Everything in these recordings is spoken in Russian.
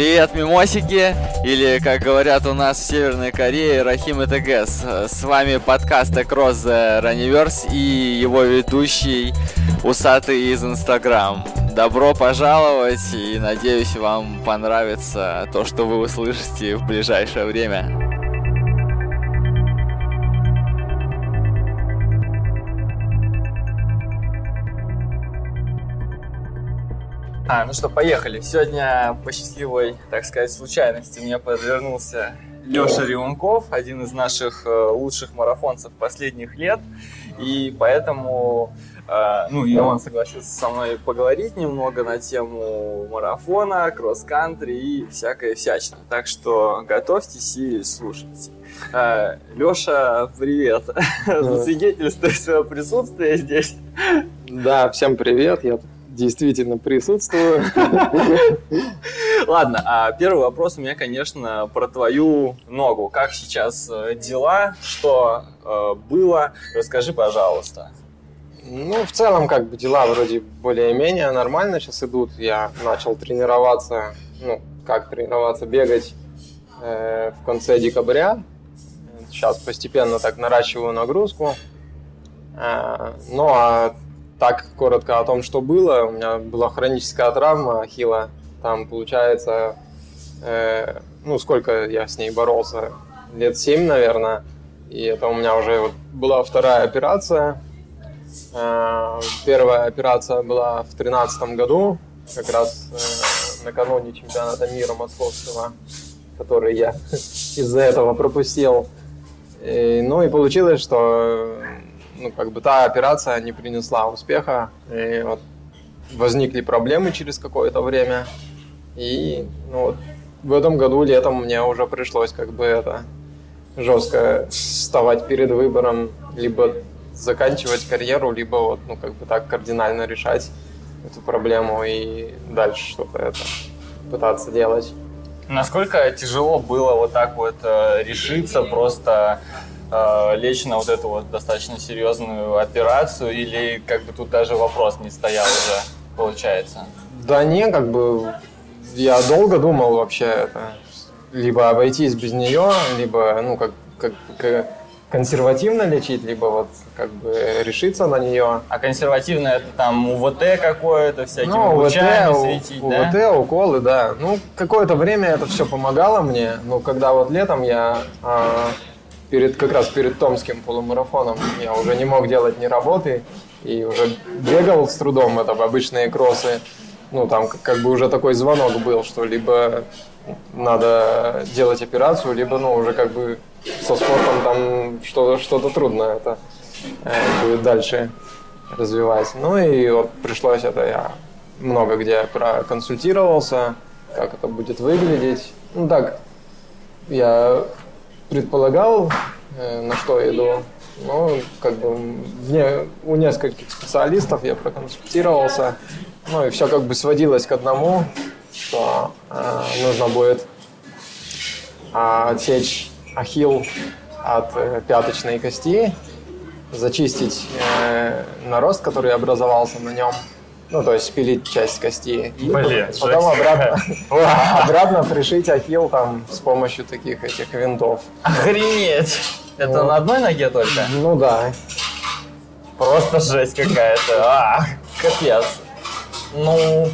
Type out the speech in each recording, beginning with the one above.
Привет, мимосики, или, как говорят у нас в Северной Корее, Рахим и Тегес. С вами подкаст Across the Runiverse и его ведущий усатый из Инстаграм. Добро пожаловать, и надеюсь, вам понравится то, что вы услышите в ближайшее время. Ну что, поехали. Сегодня по счастливой, так сказать, случайности мне подвернулся Лёша Ревунков, один из наших лучших марафонцев последних лет, и поэтому, и он согласился со мной поговорить немного на тему марафона, кросс-кантри и всякое всячное. Так что готовьтесь и слушайте. Лёша, привет. Засвидетельствуй своё присутствие здесь. Да, всем привет. Я действительно присутствую. Ладно, а первый вопрос у меня, конечно, про твою ногу. Как сейчас дела? Что было? Расскажи, пожалуйста. В целом, дела вроде более-менее нормально сейчас идут. Я начал тренироваться, бегать в конце декабря. Сейчас постепенно наращиваю нагрузку. Так, коротко о том, что было. У меня была хроническая травма ахилла. Там, получается, сколько я с ней боролся? Лет 7, наверное. И это у меня уже была вторая операция. Первая операция была в 2013 году, как раз накануне чемпионата мира московского, который я из-за этого пропустил. И получилось, что та операция не принесла успеха, и возникли проблемы через какое-то время, и в этом году летом мне уже пришлось жестко вставать перед выбором, либо заканчивать карьеру, либо кардинально решать эту проблему и дальше пытаться делать. Насколько тяжело было решиться просто лечь на эту достаточно серьезную операцию, или тут даже вопрос не стоял уже, получается? Да не, я долго думал вообще либо обойтись без нее, либо консервативно лечить, либо решиться на нее. А консервативно это УВТ какое-то, всякими лучами светить, УВТ, да? Уколы, да. Какое-то время это все помогало мне, но когда летом я перед Томским полумарафоном я уже не мог делать ни работы и уже бегал с трудом, это обычные кроссы. Уже такой звонок был, что либо надо делать операцию, либо уже со спортом там что-то трудно это будет дальше развивать. Пришлось это, я много где проконсультировался, как это будет выглядеть. Я предполагал, на что иду, но у нескольких специалистов я проконсультировался, и все сводилось к одному, что нужно будет отсечь ахилл от пяточной кости, зачистить нарост, который образовался на нем, спилить часть кости, потом обратно пришить ахилл с помощью таких этих винтов. Охренеть! Это на одной ноге только? Да. Просто жесть какая-то. Капец.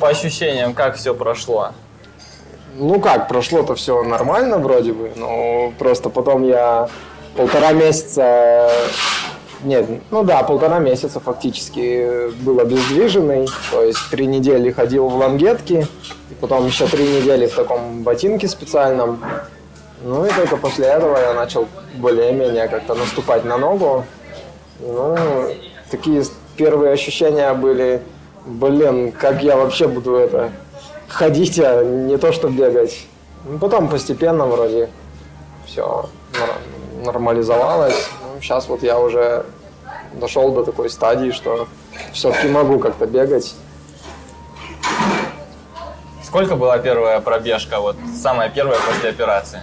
По ощущениям, как все прошло? Прошло-то все нормально вроде бы, но просто потом я полтора месяца фактически был обездвиженный, то есть 3 недели ходил в лангетке, и потом еще 3 недели в таком ботинке специальном. И только после этого я начал более-менее наступать на ногу. Такие первые ощущения были, как я вообще буду ходить, а не то что бегать. Потом постепенно вроде все нормализовалось. Сейчас я уже дошел до такой стадии, что все-таки могу бегать. Сколько была первая пробежка, самая первая после операции?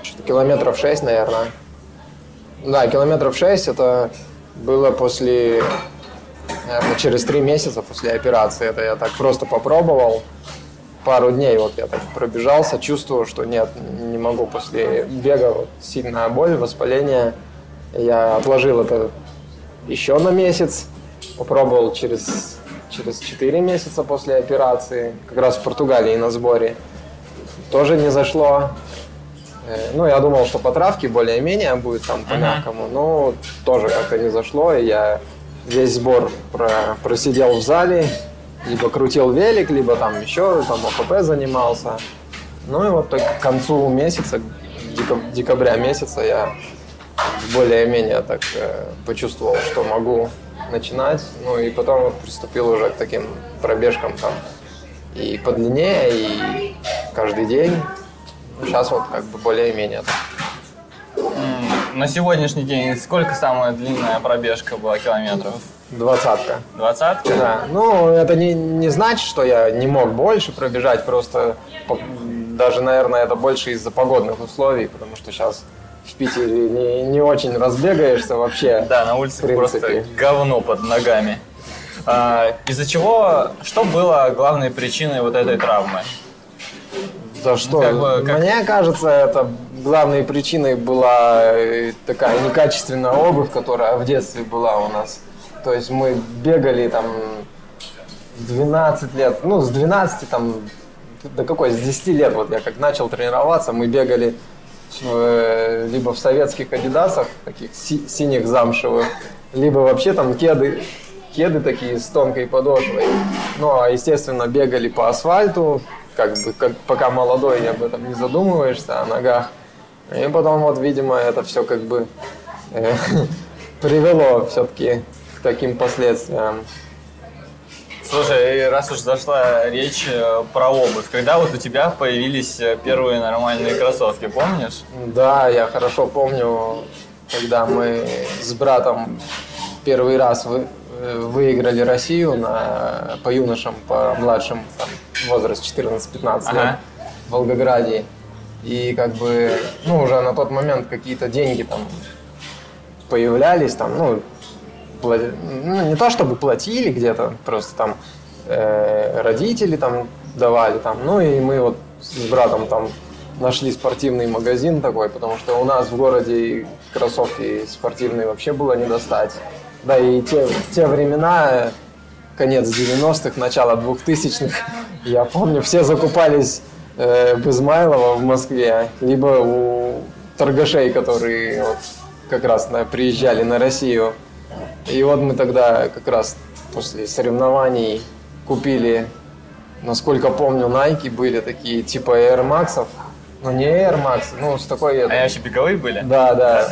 Что-то 6 километров, наверное. Да, 6 километров, это было после, наверное, через 3 месяца после операции. Это я так просто попробовал. пару дней вот я так пробежался, чувствовал, что нет, не могу после бега, вот, сильная боль, воспаление. Я отложил это еще на месяц, попробовал через 4 месяца после операции, как раз в Португалии на сборе. Тоже не зашло. Ну, я думал, что по травке более-менее будет там по-мягкому, но тоже как-то не зашло. И я весь сбор просидел в зале, либо крутил велик, либо там еще там ОХП занимался. Ну и вот к концу месяца, декабря месяца, я более-менее так почувствовал, что могу начинать. Ну и потом вот приступил уже к таким пробежкам там и подлиннее, и каждый день. Сейчас вот как бы более-менее. На сегодняшний день сколько самая длинная пробежка была километров? 20. 20? Да. Ну, это не значит, что я не мог больше пробежать, просто даже, наверное, это больше из-за погодных условий, потому что сейчас в Питере не очень разбегаешься вообще. Да, на улице просто говно под ногами. Из-за чего, что было главной причиной вот этой травмы? Да что, мне кажется, это главной причиной была такая некачественная обувь, которая в детстве была у нас. То есть мы бегали там 12 лет, ну с 12 там, да какой, с 10 лет вот я как начал тренироваться, мы бегали либо в советских адидасах, таких синих замшевых, либо вообще там кеды такие с тонкой подошвой. Ну а естественно бегали по асфальту. Как бы, пока молодой, об этом не задумываешься, о ногах. И потом, вот, видимо, это все как бы привело все-таки к таким последствиям. Слушай, раз уж зашла речь про обувь, когда вот у тебя появились первые нормальные кроссовки, помнишь? Да, я хорошо помню, когда мы с братом первый раз выиграли Россию по юношам, по младшим, там, возраст 14-15 лет в Волгограде. И как бы, ну, уже на тот момент какие-то деньги там появлялись, там, ну, не то чтобы платили где-то, просто там родители там давали, там, ну, и мы вот с братом там нашли спортивный магазин такой, потому что у нас в городе кроссовки спортивные вообще было не достать. Да, и те времена, конец 90-х, начало 2000-х, я помню, все закупались в Измайлово в Москве, либо у торгашей, которые вот как раз приезжали на Россию. И вот мы тогда как раз после соревнований купили, насколько помню, Nike были такие типа Air Max, но не Air Max, ну с такой... Они вообще беговые были? Да.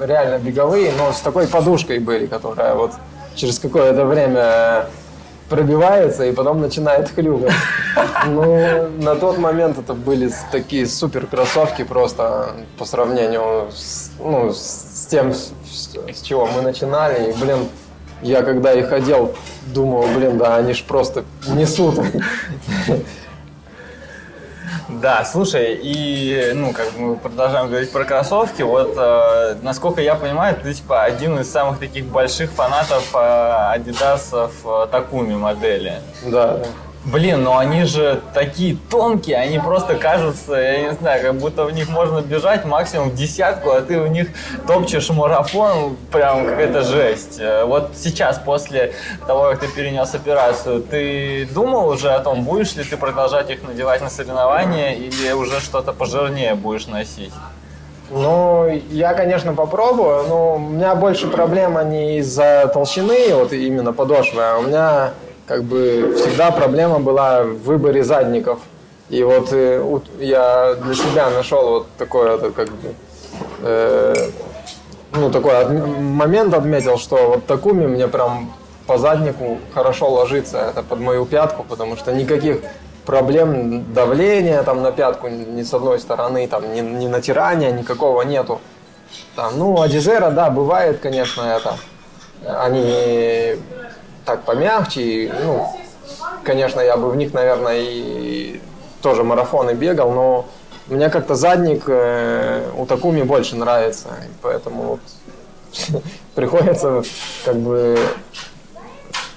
Реально беговые, но с такой подушкой были, которая вот через какое-то время пробивается и потом начинает хлюпать. Ну, на тот момент это были такие супер кроссовки просто по сравнению с тем, с чего мы начинали. И, блин, я когда их одел, думал, да они ж просто несут. Да, слушай, и, ну, как мы продолжаем говорить про кроссовки, вот, насколько я понимаю, ты, типа, один из самых таких больших фанатов адидасов Такуми модели. Да. Блин, ну они же такие тонкие, они просто кажутся, я не знаю, как будто в них можно бежать максимум в десятку, а ты в них топчешь марафон, прям какая-то жесть. Вот сейчас, после того, как ты перенес операцию, ты думал уже о том, будешь ли ты продолжать их надевать на соревнования или уже что-то пожирнее будешь носить? Ну, я, конечно, попробую, но у меня больше проблема не из-за толщины, вот именно подошвы, а у меня... Как бы всегда проблема была в выборе задников. И вот я для себя нашел вот такой, как бы, такой момент отметил, что вот Такуми мне прям по заднику хорошо ложится, это под мою пятку, потому что никаких проблем давления там на пятку ни с одной стороны, там ни натирания никакого нету. Там, Адизера, да, бывает, конечно, это. Они так помягче, конечно, я бы в них, наверное, и тоже марафоны бегал, но мне как-то задник у Такуми больше нравится, поэтому вот приходится как бы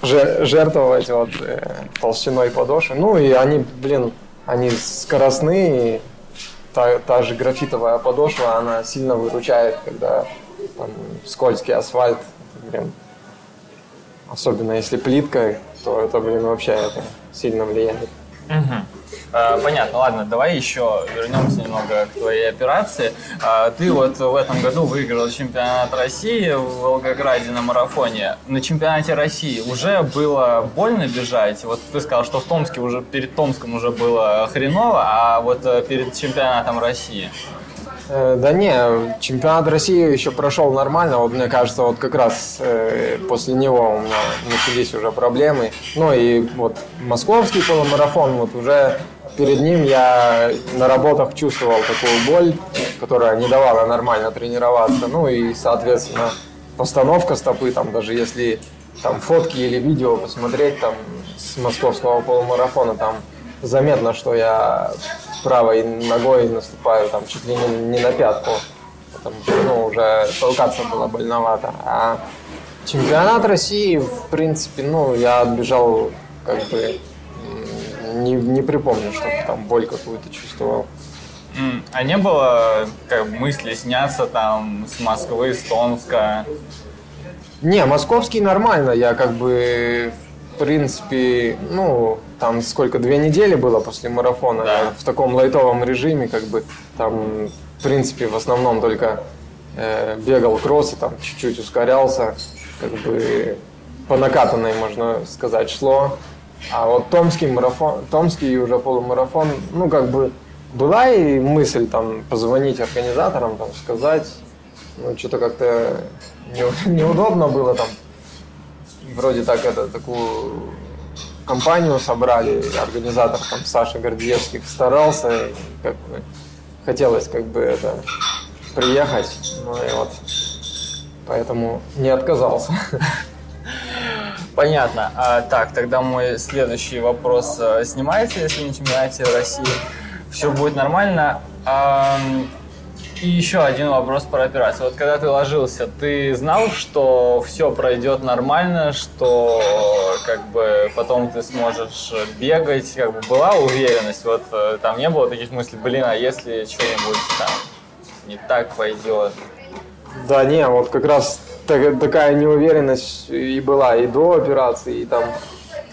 жертвовать вот толщиной подошвы. Ну и они, блин, они скоростные. Та же графитовая подошва, она сильно выручает, когда там скользкий асфальт, блин. Особенно если плитка, то это, блин, вообще это сильно влияет. Понятно, ладно, давай еще вернемся немного к твоей операции. Ты вот в этом году выиграл чемпионат России в Волгограде на марафоне. На чемпионате России уже было больно бежать? Вот ты сказал, что в Томске уже, перед Томском уже было хреново, а вот перед чемпионатом России? Да не, чемпионат России еще прошел нормально. Вот мне кажется, вот как раз после него у меня начались уже проблемы. Ну и вот московский полумарафон, вот уже перед ним я на работах чувствовал такую боль, которая не давала нормально тренироваться. Ну и, соответственно, постановка стопы, там даже если там фотки или видео посмотреть там с московского полумарафона, там заметно, что я правой ногой наступаю там чуть ли не на пятку, потому что ну, уже толкаться было больновато. А чемпионат России, в принципе, ну, я отбежал, как бы, не припомню, что там боль какую-то чувствовал. А не было как мысли сняться там с Москвы, с Томска? Не, московский нормально, я как бы... В принципе, ну, там сколько, 2 недели было после марафона, да. В таком лайтовом режиме, как бы, там, в принципе, в основном только бегал кроссы, там, чуть-чуть ускорялся, как бы, по накатанной, можно сказать, шло. А вот томский уже полумарафон, ну, как бы, была и мысль, там, позвонить организаторам, там, сказать, ну, что-то как-то неудобно было, там. Вроде так такую компанию собрали, организатор там Саша Гордиевский старался, как бы, хотелось как бы это приехать, ну и вот поэтому не отказался. Понятно. Так, тогда мой следующий вопрос снимается, если на чемпионате России все будет нормально. И еще один вопрос про операцию. Вот когда ты ложился, ты знал, что все пройдет нормально, что как бы потом ты сможешь бегать? Как бы была уверенность? Вот там не было таких мыслей, блин, а если что-нибудь там не так пойдет? Да не, вот как раз такая неуверенность и была и до операции, и там,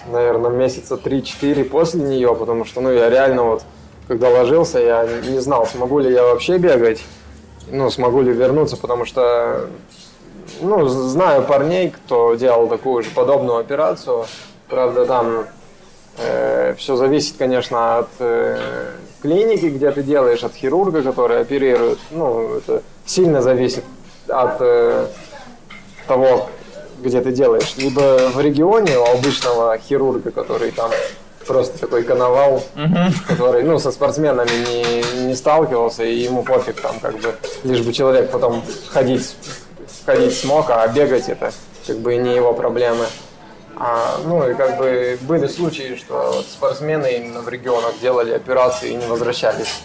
наверное, месяца 3-4 после нее, потому что, ну, я реально вот когда ложился, я не знал, смогу ли я вообще бегать, ну, смогу ли вернуться, потому что, ну, знаю парней, кто делал такую же подобную операцию. Правда, там все зависит, конечно, от клиники, где ты делаешь, от хирурга, который оперирует. Ну, это сильно зависит от того, где ты делаешь. Либо в регионе у обычного хирурга, который там... Просто такой коновал, который, ну, со спортсменами не сталкивался, и ему пофиг, там, как бы, лишь бы человек потом ходить смог, а бегать это, как бы, не его проблемы. Ну, и, как бы, были случаи, что вот спортсмены именно в регионах делали операции и не возвращались.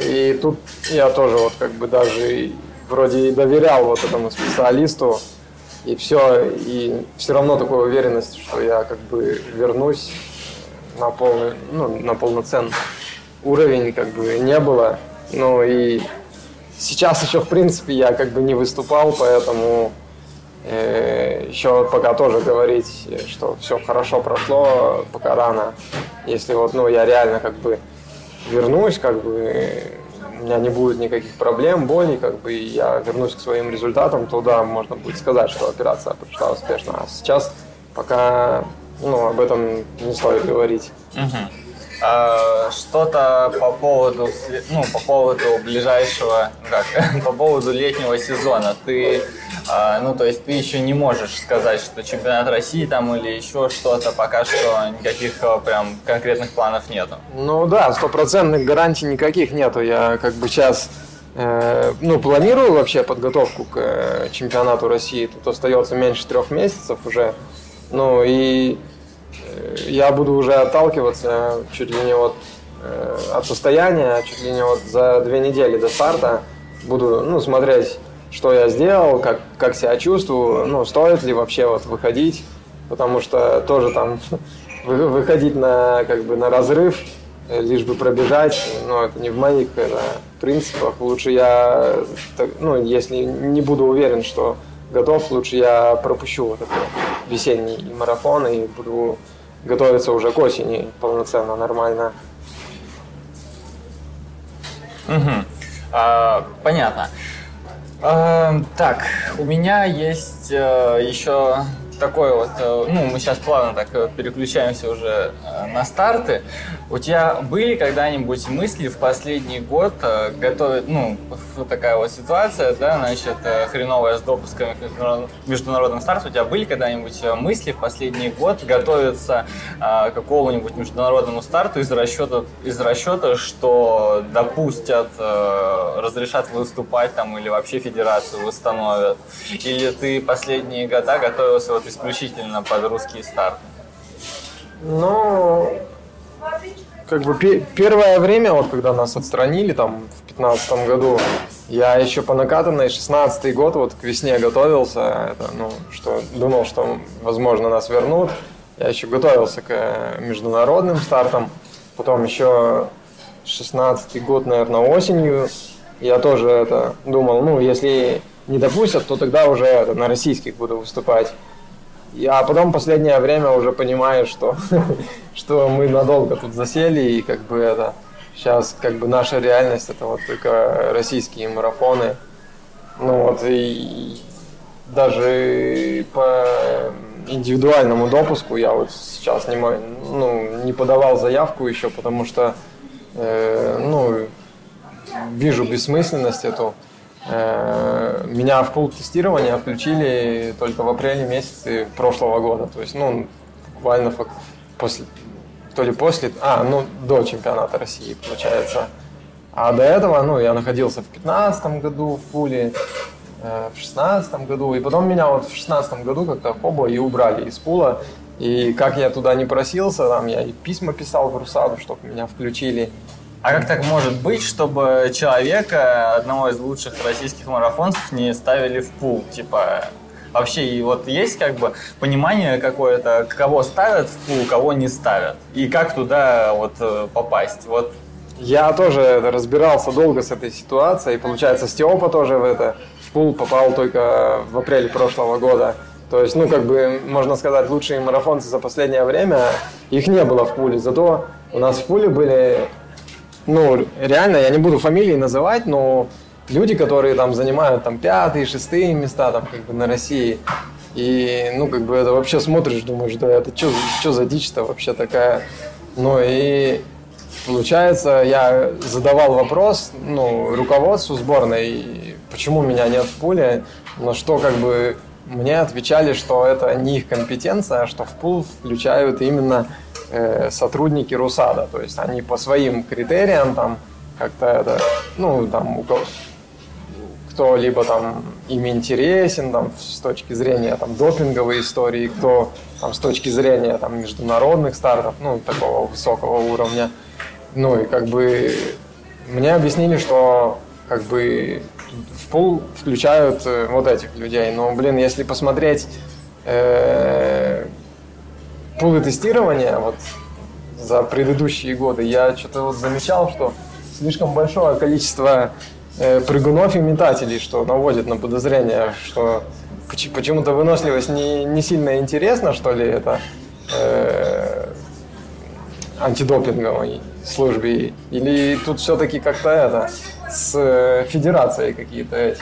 И тут я тоже, вот, как бы, даже вроде и доверял вот этому специалисту, и все равно такой уверенности, что я, как бы, вернусь. На полноценный уровень как бы не было. Ну и сейчас еще, в принципе, я как бы не выступал, поэтому еще пока тоже говорить, что все хорошо прошло, пока рано. Если вот, ну, я реально как бы вернусь, как бы у меня не будет никаких проблем, боли, как бы и я вернусь к своим результатам, то да, можно будет сказать, что операция прошла успешно. А сейчас пока... Ну, об этом не стоит говорить. Что-то по поводу ближайшего, по поводу летнего сезона. Ты, ну, то есть ты еще не можешь сказать, что чемпионат России там или еще что-то, пока что никаких прям конкретных планов нету. Ну да, 100% гарантий никаких нету. Я как бы сейчас, ну, планирую вообще подготовку к чемпионату России. Тут остается меньше 3 месяцев уже. Ну и я буду уже отталкиваться чуть ли не вот от состояния, чуть ли не вот за 2 недели до старта буду, ну, смотреть, что я сделал, как себя чувствую, ну, стоит ли вообще вот выходить. потому что тоже там выходить на, как бы, на разрыв, лишь бы пробежать, но это не в моих принципах. Лучше я, ну, если не буду уверен, что готов, лучше я пропущу вот этот весенний марафон и буду готовиться уже к осени полноценно, нормально. Угу. Понятно. Так, у меня есть еще такой вот, ну, мы сейчас плавно так переключаемся уже на старты. У тебя были когда-нибудь мысли в последний год готовить, ну, такая вот ситуация, да, значит, хреновая с допусками к международным стартам. У тебя были когда-нибудь мысли в последний год готовиться к какому-нибудь международному старту из расчета, что допустят, разрешат выступать там или вообще федерацию восстановят? Или ты последние года готовился вот исключительно под русские старты? Ну, как бы первое время, вот когда нас отстранили там в 2015 году, я еще по накатанной 2016 год вот к весне готовился, это, ну, что думал, что возможно нас вернут. Я еще готовился к международным стартам. Потом еще 2016 год, наверное, осенью я тоже это думал, ну, если не допустят, то тогда уже это, на российских буду выступать. А потом в последнее время уже понимаю, что, что мы надолго тут засели, и как бы это сейчас как бы наша реальность — это вот только российские марафоны. Ну вот, и даже по индивидуальному допуску я вот сейчас не, ну, не подавал заявку еще, потому что ну, вижу бессмысленность эту. Меня в пул тестирования включили только в апреле месяце прошлого года, то есть, ну, буквально после, то ли после, ну, до чемпионата России, получается. А до этого, ну, я находился в 2015 году в пуле, в 2016 году, и потом меня вот в 2016 году как-то хоба и убрали из пула, и как я туда не просился, там я и письма писал в Русаду, чтобы меня включили. А как так может быть, чтобы человека, одного из лучших российских марафонцев, не ставили в пул? Типа, вообще, и вот есть как бы понимание какое-то, кого ставят в пул, кого не ставят, и как туда вот попасть? Вот. Я тоже разбирался долго с этой ситуацией, получается, Степа тоже в пул попал только в апреле прошлого года. То есть, ну, как бы, можно сказать, лучшие марафонцы за последнее время, их не было в пуле, зато у нас в пуле были... Ну, реально, я не буду фамилии называть, но люди, которые там занимают там 5-е, 6-е места там, как бы, на России, и, ну, как бы, это вообще смотришь, думаешь, да, это что за дичь-то вообще такая? Ну, и получается, я задавал вопрос, ну, руководству сборной, почему меня нет в пуле, на что, как бы, мне отвечали, что это не их компетенция, а что в пул включают именно... сотрудники Русада, то есть они по своим критериям там как-то это, ну, там у кого, кто-либо там им интересен там с точки зрения там допинговой истории, кто там с точки зрения там международных стартов, ну, такого высокого уровня. Ну и как бы мне объяснили, что как бы в пул включают вот этих людей. Но, блин, если посмотреть пулы тестирования вот за предыдущие годы, я что-то вот замечал, что слишком большое количество прыгунов и метателей, что наводит на подозрение, что почему-то выносливость не сильно интересна, что ли, это антидопинговой службе, или тут все-таки как-то с федерацией какие-то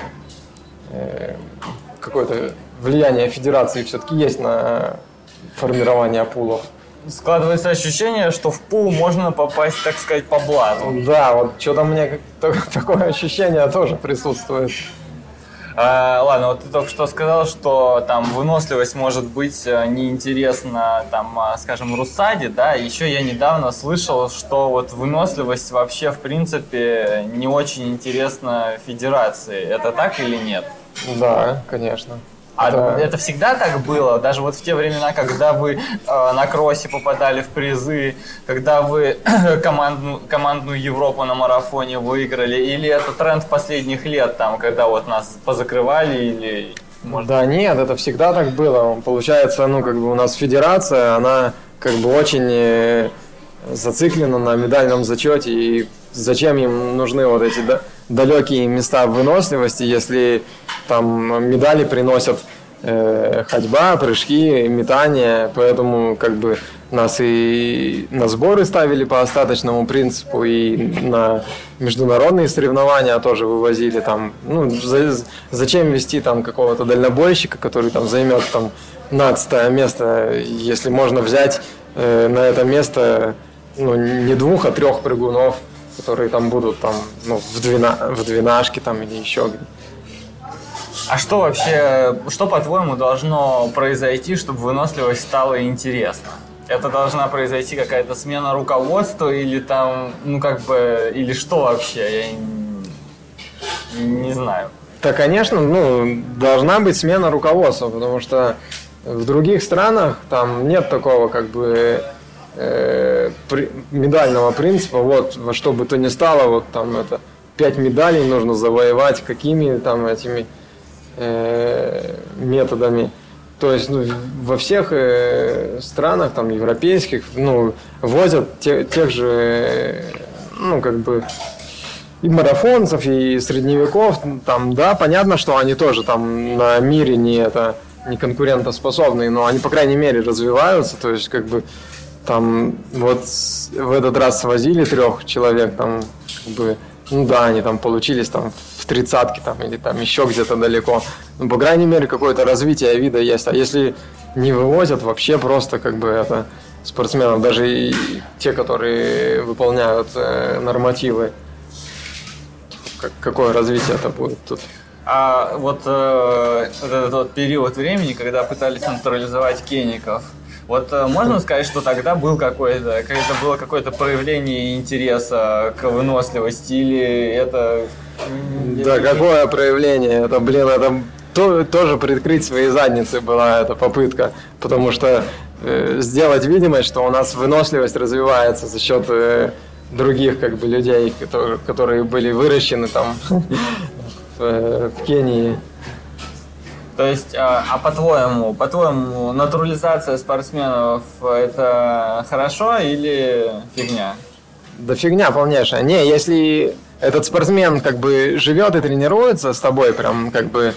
какое-то влияние федерации все-таки есть на формирование пулов. Складывается ощущение, что в пул можно попасть, так сказать, по блату. Да, вот что-то мне такое ощущение тоже присутствует. Ладно, вот ты только что сказал, что там выносливость может быть неинтересна, там, скажем, Русаде, да? Еще я недавно слышал, что вот выносливость вообще, в принципе, не очень интересна федерации. Это так или нет? Да, конечно. А да. Это всегда так было? Даже вот в те времена, когда вы на кроссе попадали в призы, когда вы командную Европу на марафоне выиграли, или это тренд последних лет, там, когда вот нас позакрывали, или Может? Да нет, это всегда так было. Получается, ну, как бы у нас федерация, она как бы очень зациклена на медальном зачете, и зачем им нужны вот эти далекие места выносливости, если там медали приносят ходьба, прыжки, метание, поэтому как бы нас и на сборы ставили по остаточному принципу, и на международные соревнования тоже вывозили там. Ну, зачем вести там какого-то дальнобойщика, который там займет там 15 место, если можно взять на это место, ну, не двух, а трех прыгунов, которые там будут там, ну, в двенашке там или еще где-то. А что вообще, что, по-твоему, должно произойти, чтобы выносливость стала интересна? Это должна произойти какая-то смена руководства или там, ну как бы, или что вообще? Я не знаю. Да, конечно, ну, должна быть смена руководства, потому что в других странах там нет такого как бы медального принципа, вот, во что бы то ни стало, вот там это 5 медалей нужно завоевать, какими там этими методами. То есть, ну, во всех странах там европейских, ну, возят тех же, ну, как бы и марафонцев, и средневеков. Там, да, понятно, что они тоже там на мире не конкурентоспособные, но они, по крайней мере, развиваются. То есть, как бы там вот в этот раз свозили 3 человек, там, как бы, ну да, они там получились там в 30-ке там, или там еще где-то далеко. Ну, по крайней мере, какое-то развитие вида есть. А если не вывозят вообще просто как бы это спортсменов, даже и те, которые выполняют нормативы, какое развитие это будет тут? А вот этот вот период времени, когда пытались натурализовать кеников, вот можно сказать, что тогда был было какое-то проявление интереса к выносливости, или это... Да, какое проявление? Это, блин, это тоже прикрыть свои задницы была эта попытка, потому что сделать видимость, что у нас выносливость развивается за счет других как бы людей, которые были выращены там в Кении. То есть, по-твоему, натурализация спортсменов это хорошо или фигня? Да фигня полнейшая. Не, если этот спортсмен как бы живет и тренируется с тобой, прям как бы,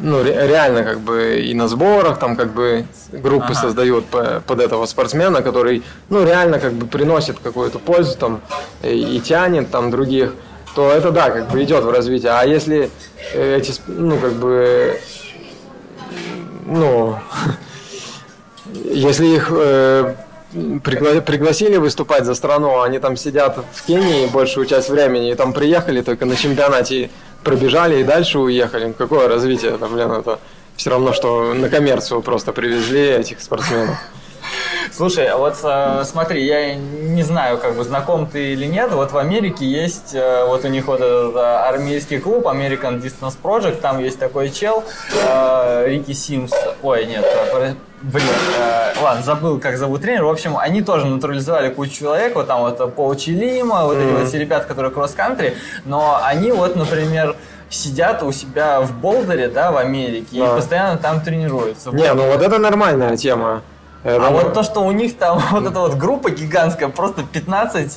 ну, реально как бы и на сборах там как бы группы создают под этого спортсмена, который, ну, реально как бы приносит какую-то пользу там и тянет там других, то это да, как бы идет в развитие. А если эти, ну, как бы... Ну, если их пригласили выступать за страну, они там сидят в Кении большую часть времени, и там приехали только на чемпионате, пробежали и дальше уехали. Какое развитие? Это, блин, это все равно, что на коммерцию просто привезли этих спортсменов. Слушай, а вот смотри, я не знаю, как бы знаком ты или нет, вот в Америке есть, вот у них вот этот армейский клуб American Distance Project, там есть такой чел, Рики Симс, ладно, забыл, как зовут тренер, в общем, они тоже натурализовали кучу человек, вот там вот Пол Чилима, вот эти вот все ребята, которые кросс-кантри, но они вот, например, сидят у себя в Болдере, да, в Америке, и постоянно там тренируются. Не, ну вот это нормальная тема. А вот то, что у них там вот эта вот группа гигантская, просто 15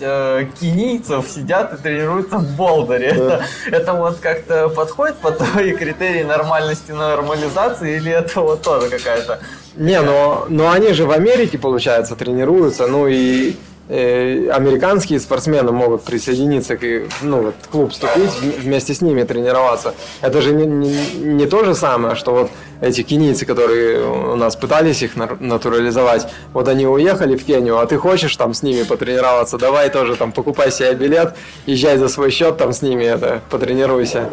кенийцев сидят и тренируются в Болдере. Это вот как-то подходит по твои критерии нормальности, нормализации, или это вот тоже какая-то... Не, но они же в Америке, получается, тренируются, ну и американские спортсмены могут присоединиться, ну, в клуб вступить, вместе с ними тренироваться. Это же не то же самое, что вот эти кенийцы, которые у нас пытались их натурализовать, вот они уехали в Кению, а ты хочешь там с ними потренироваться, давай тоже там покупай себе билет, езжай за свой счет там с ними, это, потренируйся.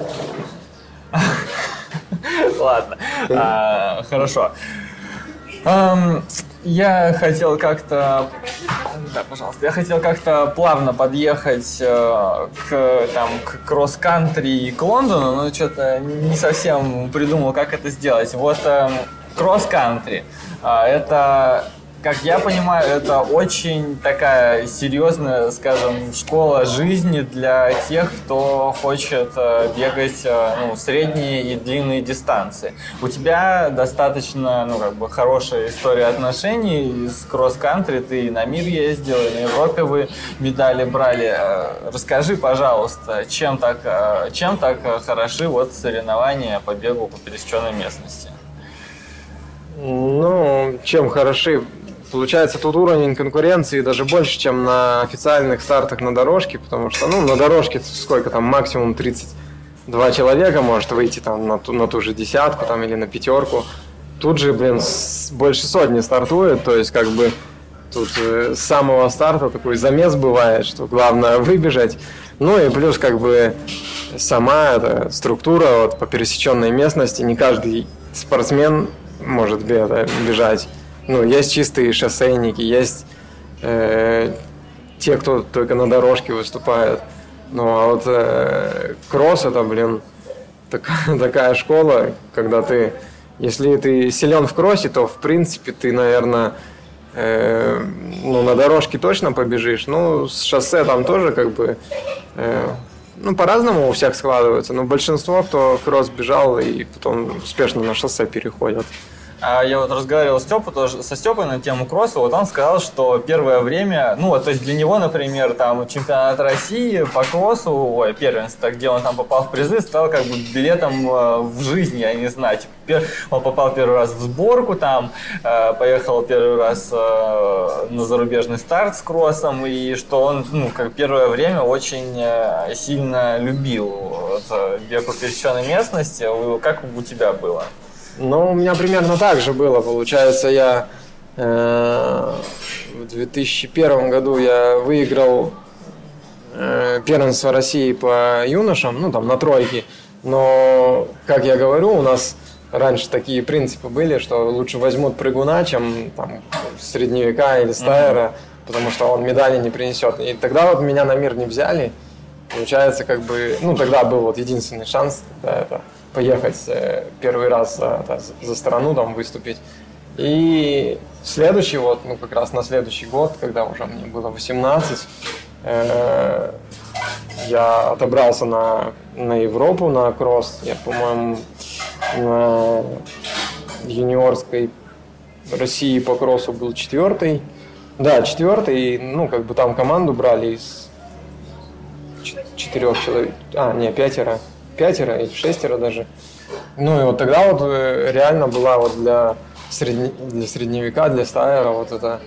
Ладно, хорошо. Я хотел как-то... Да, пожалуйста. Я хотел как-то плавно подъехать к кросс-кантри и к Лондону, но что-то не совсем придумал, как это сделать. Вот кросс-кантри. Это как я понимаю, это очень такая серьезная, скажем, школа жизни для тех, кто хочет бегать средние и длинные дистанции. У тебя достаточно хорошая история отношений с кросс-кантри. Ты на мир ездил, и на Европе вы медали брали. Расскажи, пожалуйста, чем так хороши соревнования по бегу по пересеченной местности? Чем хороши? Получается, тут уровень конкуренции даже больше, чем на официальных стартах на дорожке, потому что, на дорожке сколько там, максимум 32 человека может выйти там на ту же десятку там, или на пятерку. Тут же, больше сотни стартует, то есть, тут с самого старта такой замес бывает, что главное выбежать. И плюс, сама эта структура по пересеченной местности, не каждый спортсмен может бежать. Есть чистые шоссейники, есть те, кто только на дорожке выступает. Кросс это, такая школа, когда ты, если ты силен в кроссе, то, в принципе, ты, наверное, на дорожке точно побежишь. С шоссе там тоже, по-разному у всех складывается, но большинство, кто кросс бежал и потом успешно на шоссе переходят. Я разговаривал со Степой на тему кросса, он сказал, что первое время, для него, например, чемпионат России по кроссу, первенство, где он попал в призы, стал билетом в жизни, я не знаю. Он попал первый раз в сборку, поехал первый раз на зарубежный старт с кроссом, и что он, первое время очень сильно любил бег по пересеченной местности. Как у тебя было? У меня примерно так же было. Получается, я в 2001 году я выиграл первенство России по юношам, на тройке. Но, как я говорю, у нас раньше такие принципы были, что лучше возьмут прыгуна, чем средневека или стайера, потому что он медали не принесет. И тогда меня на мир не взяли. Получается, тогда был единственный шанс, поехать первый раз за страну, выступить. И следующий, как раз на следующий год, когда уже мне было 18, я отобрался на Европу, на кросс. Я, по-моему, на юниорской России по кроссу был 4-й. Да, 4-й, там команду брали из 4 человек, 5 или 6 даже. И тогда реально была для средневека, для стайера это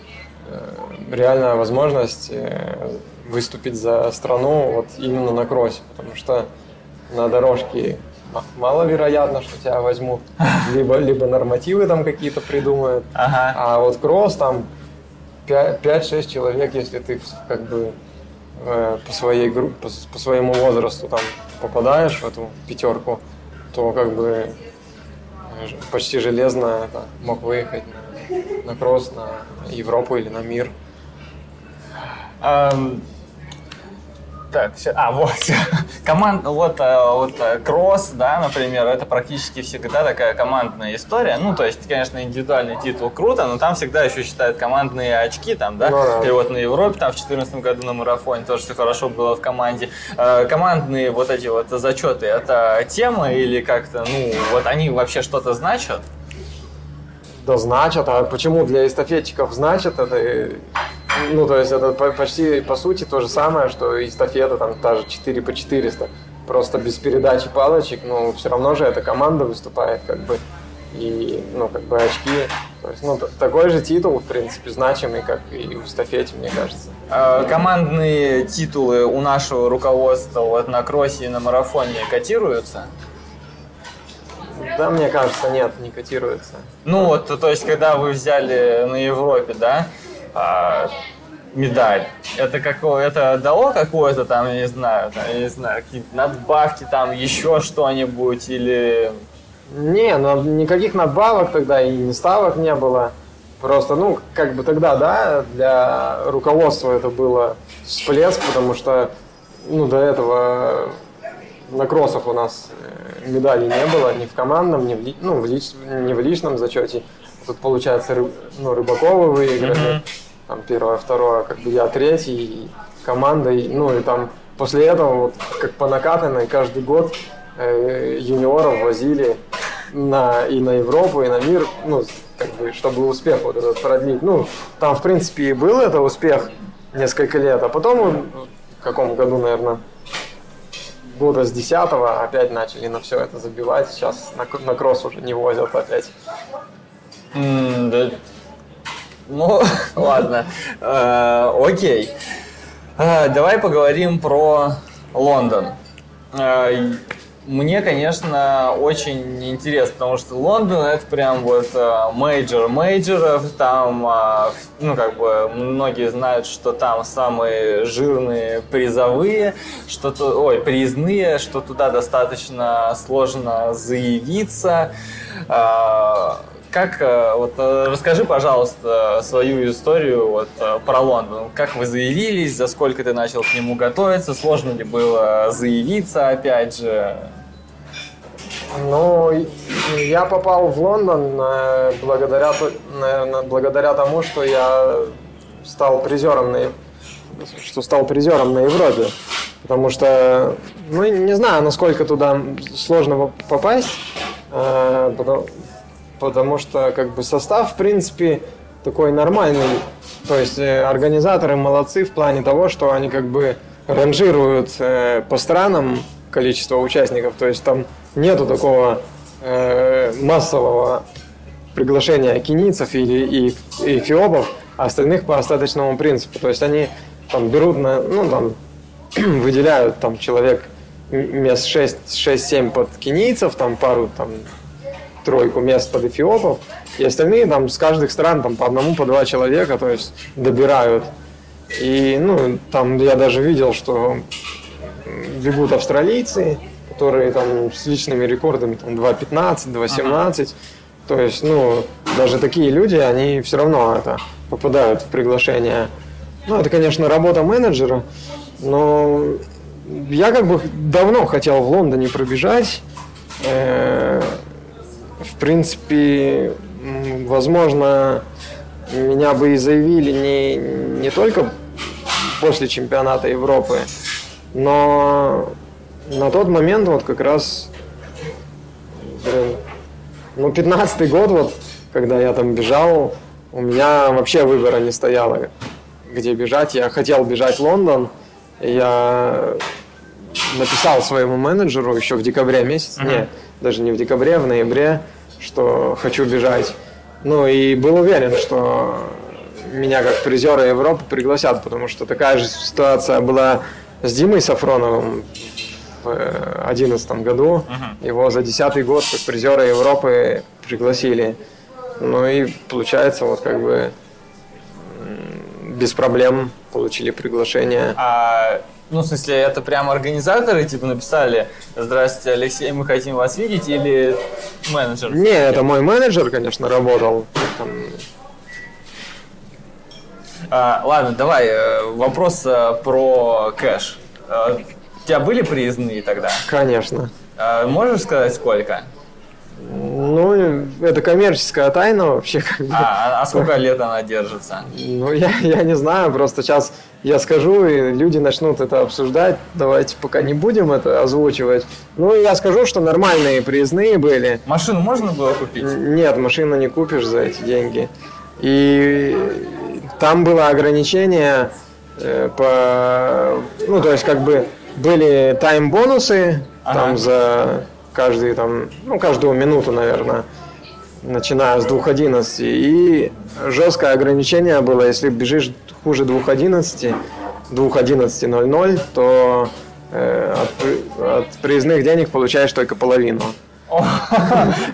реальная возможность выступить за страну именно на кроссе, потому что на дорожке маловероятно, что тебя возьмут, либо нормативы там какие-то придумают, а кросс там 5-6 человек, если ты по своему возрасту попадаешь в эту пятерку, то почти железно мог выехать на кросс, на Европу или на мир. Так, все. Команда, кросс, например, это практически всегда такая командная история. То есть, конечно, индивидуальный титул круто, но там всегда еще считают командные очки, И на Европе, в 2014 году на марафоне тоже все хорошо было в команде. Командные эти зачеты, это тема или как-то, они вообще что-то значат? Да значат, а почему для эстафетчиков значат это? То есть это почти по сути то же самое, что и эстафета, та же 4 по 400, просто без передачи палочек, все равно же эта команда выступает, и, очки. То есть, такой же титул, в принципе, значимый, как и в эстафете, мне кажется. Командные титулы у нашего руководства на кроссе и на марафоне котируются? Да, мне кажется, нет, не котируются. То есть, когда вы взяли на Европе, медаль. Это дало какое-то какие-то надбавки, еще что-нибудь или... Не, никаких надбавок тогда и не ставок не было. Просто, тогда, для руководства это было всплеск, потому что, до этого на кроссах у нас медалей не было, ни в командном, ни в личном зачете. Тут, получается, Рыбаковы выиграли, там первое, второе, как бы я третий, команда, ну и там после этого, вот, как по накатанной, каждый год юниоров возили и на Европу, и на мир, ну, как бы, чтобы успех вот этот продлить. Ну, там, в принципе, и был это успех несколько лет, а потом, в каком году, наверное, года с 10-го опять начали на все это забивать, сейчас на кросс уже не возят опять. Да. Ну, ладно. Окей. Давай поговорим про Лондон. Мне, конечно, очень интересно, потому что Лондон – это прям вот мейджор мейджоров. Там, ну, как бы, многие знают, что там самые жирные призовые, приездные, что туда достаточно сложно заявиться. Как, вот, расскажи, пожалуйста, свою историю вот, про Лондон. Как вы заявились, за сколько ты начал к нему готовиться, сложно ли было заявиться, опять же? Ну, я попал в Лондон благодаря тому, что я стал призером на Европе. Потому что, ну, не знаю, насколько туда сложно попасть, потому что, как бы, состав, в принципе, такой нормальный. То есть организаторы молодцы в плане того, что они, как бы, ранжируют по странам количество участников. То есть там нету такого массового приглашения кенийцев или эфиопов, а остальных по остаточному принципу. То есть они там берут, выделяют там человек мест 6-7 под кенийцев, там пару там тройку мест под эфиопов, и остальные там с каждых стран там по одному, по два человека, то есть добирают. И, ну, там я даже видел, что бегут австралийцы, которые там с личными рекордами там 2.15, 2.17, то есть, ну, даже такие люди, они все равно это попадают в приглашение. Ну, это, конечно, работа менеджера, но я, как бы, давно хотел в Лондоне пробежать. В принципе, возможно, меня бы и заявили не только после чемпионата Европы, но на тот момент вот как раз, 15-й год, вот, когда я там бежал, у меня вообще выбора не стояло, где бежать. Я хотел бежать в Лондон, я написал своему менеджеру еще в декабре месяце, даже не в декабре, в ноябре, что хочу бежать. Ну и был уверен, что меня как призера Европы пригласят, потому что такая же ситуация была с Димой Сафроновым в 2011 году. Его за 10-й год как призера Европы пригласили. Ну и получается, вот, как бы, без проблем получили приглашение. Ну, в смысле, это прям организаторы, типа, написали: «Здравствуйте, Алексей, мы хотим вас видеть», или менеджер? Не, это мой менеджер, конечно, работал. Ладно, давай, вопрос про кэш. У тебя были приездные тогда? Конечно. Можешь сказать, сколько? Ну, это коммерческая тайна вообще, как бы. А сколько лет она держится? Ну, я не знаю, просто сейчас я скажу, и люди начнут это обсуждать. Давайте пока не будем это озвучивать. Ну, я скажу, что нормальные приездные были. Машину можно было купить? Нет, машину не купишь за эти деньги. И там было ограничение по... Ну, то есть, как бы, были тайм-бонусы, там за... каждый там, ну, каждую минуту, наверное, начиная с 2.11. И жесткое ограничение было: если бежишь хуже 2.11, 2.11.00, то от приездных денег получаешь только половину.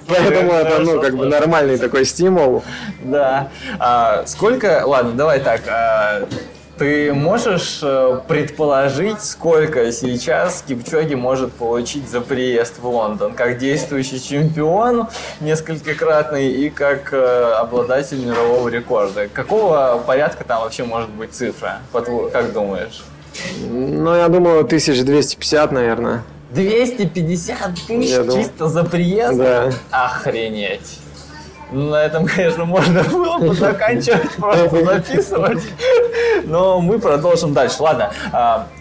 Поэтому это, ну, как бы, нормальный такой стимул. Да. Сколько... Ладно, давай так... Ты можешь предположить, сколько сейчас Кипчоги может получить за приезд в Лондон? Как действующий чемпион, несколькократный, и как обладатель мирового рекорда. Какого порядка там вообще может быть цифра? Как думаешь? Ну, я думаю, 1250, наверное. 250 тысяч чисто за приезд? Да. Охренеть. На этом, конечно, можно было бы заканчивать, просто записывать. Но мы продолжим дальше. Ладно,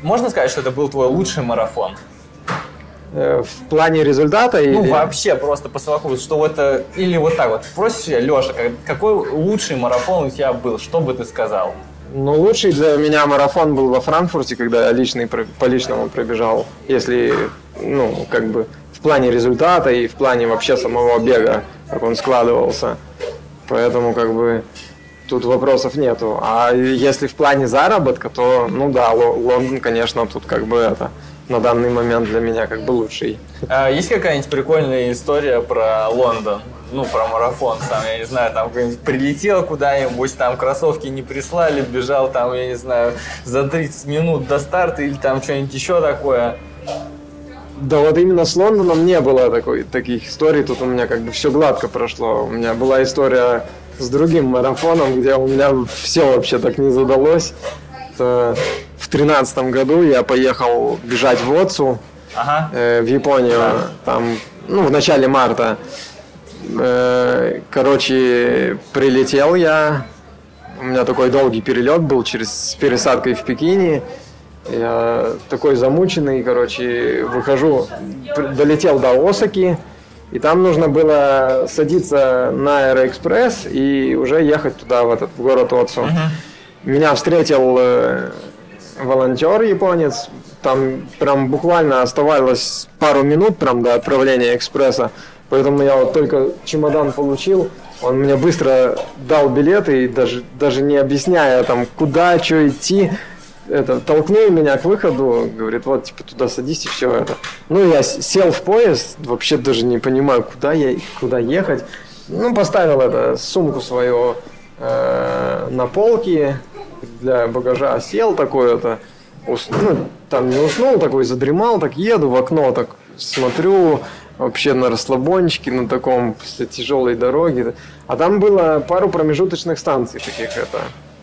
можно сказать, что это был твой лучший марафон? В плане результата? Ну, или... вообще просто по совокупности, что вот или вот так вот. Спросишь себя, Лёша, какой лучший марафон у тебя был? Что бы ты сказал? Ну, лучший для меня марафон был во Франкфурте, когда я по личному пробежал. Если, ну, как бы в плане результата и в плане вообще самого бега, как он складывался. Поэтому, как бы, тут вопросов нету. А если в плане заработка, то, ну да, Лондон, конечно, тут как бы это... на данный момент для меня как бы лучший. А есть какая-нибудь прикольная история про Лондон? Ну, про марафон сам, я не знаю, там кто-нибудь прилетел куда-нибудь, там кроссовки не прислали, бежал там, я не знаю, за 30 минут до старта или там что-нибудь еще такое? Да вот именно с Лондоном не было таких историй, тут у меня как бы все гладко прошло. У меня была история с другим марафоном, где у меня все вообще так не задалось. В 2013 году я поехал бежать в Оцу, в Японию, там, ну, в начале марта. Короче, прилетел я, у меня такой долгий перелет был с пересадкой в Пекине. Я такой замученный, короче, выхожу, долетел до Осаки, и там нужно было садиться на Аэроэкспресс и уже ехать туда, в город Оцу. Меня встретил... волонтер японец, там прям буквально оставалось пару минут прям до отправления экспресса, поэтому я вот только чемодан получил, он мне быстро дал билеты и даже не объясняя там куда, что идти, толкнул меня к выходу, говорит, вот типа туда садись и все это. Ну я сел в поезд, вообще даже не понимаю куда ехать, ну поставил сумку свою на полке для багажа, сел такой, там не уснул, такой задремал, так еду в окно, так смотрю, вообще на расслабончике, на таком, после тяжелой дороги. А там было пару промежуточных станций таких,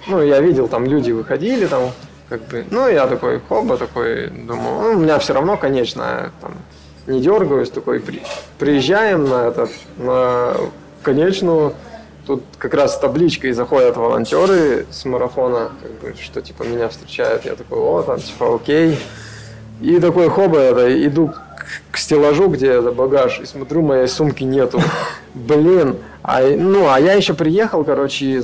ну, я видел, там люди выходили, там, как бы, ну, я такой, хоба, такой, думаю, у меня все равно, конечно, там, не дергаюсь, такой, приезжаем на конечную. Тут как раз с табличкой заходят волонтеры с марафона, как бы, что типа меня встречают, я такой, о, там типа окей. И такой хоба, иду к стеллажу, где багаж, и смотрю, моей сумки нету. Блин, а я еще приехал, короче,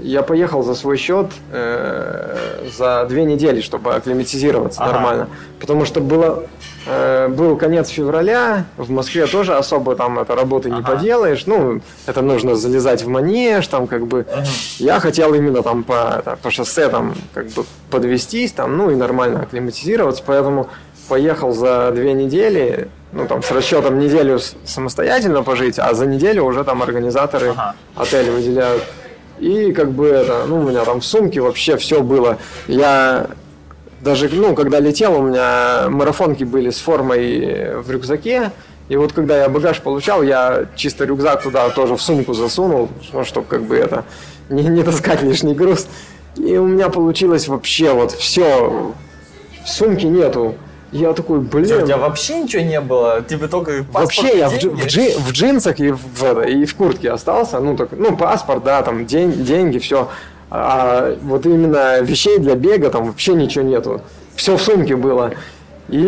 я поехал за свой счет за 2 недели, чтобы акклиматизироваться нормально. Потому что был конец февраля, в Москве тоже особо там работы не поделаешь, ну, это нужно залезать в манеж, там как бы, я хотел именно там по шоссе там как бы подвестись, там, ну и нормально акклиматизироваться, поэтому поехал за 2 недели, ну там с расчетом неделю самостоятельно пожить, а за неделю уже там организаторы отель выделяют, и как бы ну у меня там в сумке вообще все было, я... Даже, ну, когда летел, у меня марафонки были с формой в рюкзаке, и вот когда я багаж получал, я чисто рюкзак туда тоже в сумку засунул, ну, чтобы как бы не таскать лишний груз, и у меня получилось вообще все, сумки нету. Я такой, блин... Что, у тебя вообще ничего не было? Тебе только паспорт и деньги? Вообще я в джинсах и в куртке остался, ну, паспорт, да, там, деньги, все. А вот именно вещей для бега там вообще ничего нету. Все в сумке было. И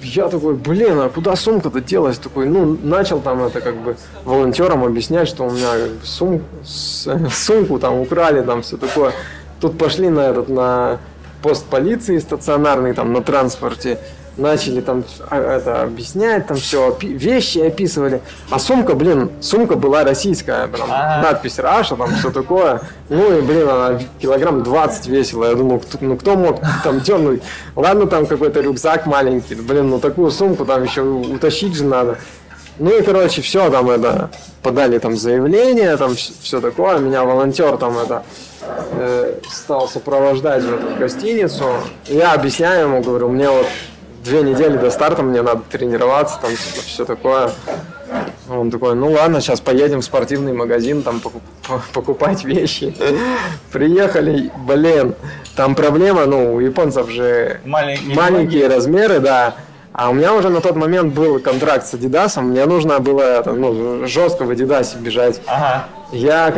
я такой, блин, а куда сумка-то делась? Такой, ну, начал там как бы волонтерам объяснять, что у меня как бы, сумку там украли, там все такое. Тут пошли на пост полиции стационарный, там на транспорте. Начали там объяснять, там все, вещи описывали. А сумка, блин, была российская, прям надпись «Раша», там все такое. Ну и, блин, она килограмм 20 весила. Я думал, кто мог там дернуть? Ладно, там какой-то рюкзак маленький, блин, ну такую сумку там еще утащить же надо. Ну и, короче, все там подали там заявление, там все такое. Меня волонтер там стал сопровождать в эту гостиницу. Я объясняю ему, говорю, мне 2 недели до старта, мне надо тренироваться, там все такое. Он такой, ну ладно, сейчас поедем в спортивный магазин, там покупать вещи. Приехали, блин, там проблема, ну у японцев же маленькие размеры, да. А у меня уже на тот момент был контракт с Adidas, мне нужно было жестко в Adidas бежать. Ага. Я,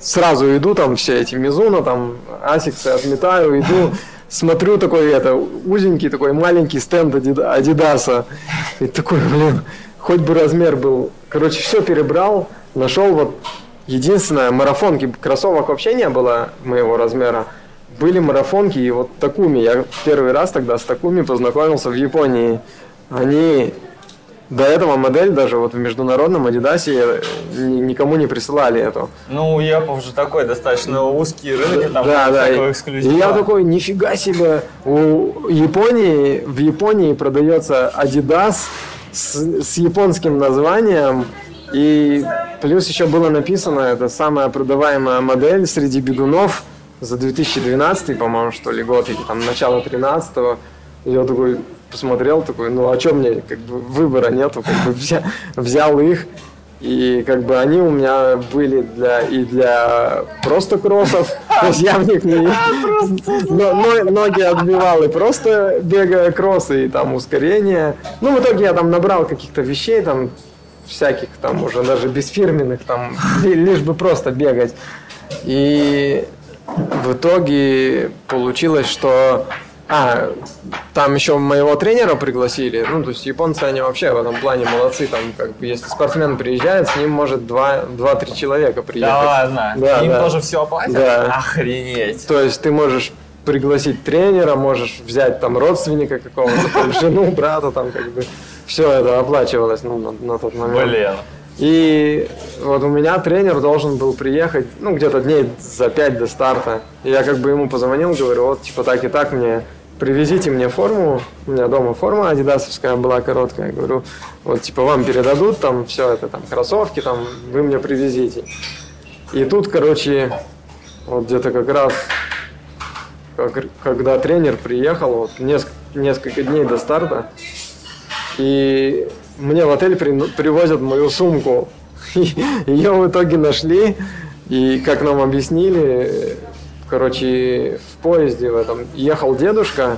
сразу иду, там все эти Mizuno, там асиксы отметаю, иду, смотрю такой узенький, такой маленький стенд Adidas. И такой, хоть бы размер был. Все перебрал, нашел единственное, марафонки, кроссовок вообще не было моего размера. Были марафонки и Такуми. Я первый раз тогда с Такуми познакомился в Японии. Они до этого модель даже в международном Адидасе никому не присылали эту. Ну, у япов же такой достаточно узкий рынок, там такой эксклюзив. И я такой, нифига себе, в Японии продается Adidas с японским названием. И плюс еще было написано, это самая продаваемая модель среди бегунов. За 2012, по-моему, что ли, год, или там начало 13-го, я такой посмотрел, такой, а что мне, выбора нету, взял их, и они у меня были для просто кроссов, то есть я в них не... Ноги отбивал и просто бегая кроссы, и там ускорение. В итоге я там набрал каких-то вещей, там, всяких, там, уже даже бесфирменных, там, лишь бы просто бегать. И... В итоге получилось, что там еще моего тренера пригласили. То есть японцы, они вообще в этом плане молодцы. Там, если спортсмен приезжает, с ним может 2-3 человека приехать. Да ладно? Да, им тоже все оплатят? Да. Охренеть! То есть ты можешь пригласить тренера, можешь взять там родственника какого-то, жену, брата, там все это оплачивалось на тот момент. Блин! И у меня тренер должен был приехать, где-то дней за 5 до старта. И я ему позвонил, говорю, так и так мне, привезите мне форму. У меня дома форма адидасовская была короткая. Я говорю, вам передадут там все это, там кроссовки, там вы мне привезите. И тут, где-то как раз, когда тренер приехал, несколько дней до старта, и... Мне в отель привозят мою сумку. Ее в итоге нашли. И, как нам объяснили, в поезде в этом ехал дедушка,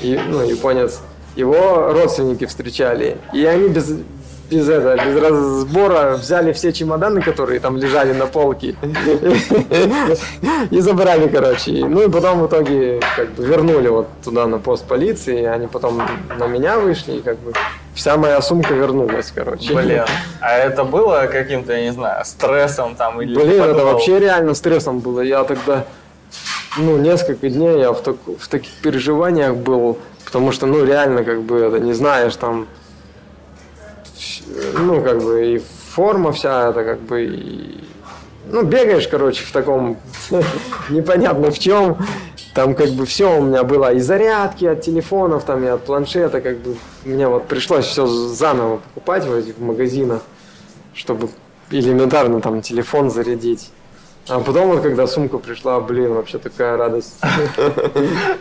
японец, его родственники встречали. И они без разбора взяли все чемоданы, которые там лежали на полке, и забрали, и потом в итоге вернули туда на пост полиции, они потом на меня вышли, и вся моя сумка вернулась, Блин, а это было каким-то, я не знаю, стрессом там? Или это вообще реально стрессом было. Я тогда, несколько дней я в таких переживаниях был, потому что, реально, не знаешь, там... и форма вся эта, и... бегаешь, в таком непонятно в чем. Там, все у меня было, и зарядки от телефонов, там, и от планшета, мне пришлось все заново покупать в этих магазинах, чтобы элементарно там телефон зарядить. А потом, когда сумка пришла, вообще такая радость.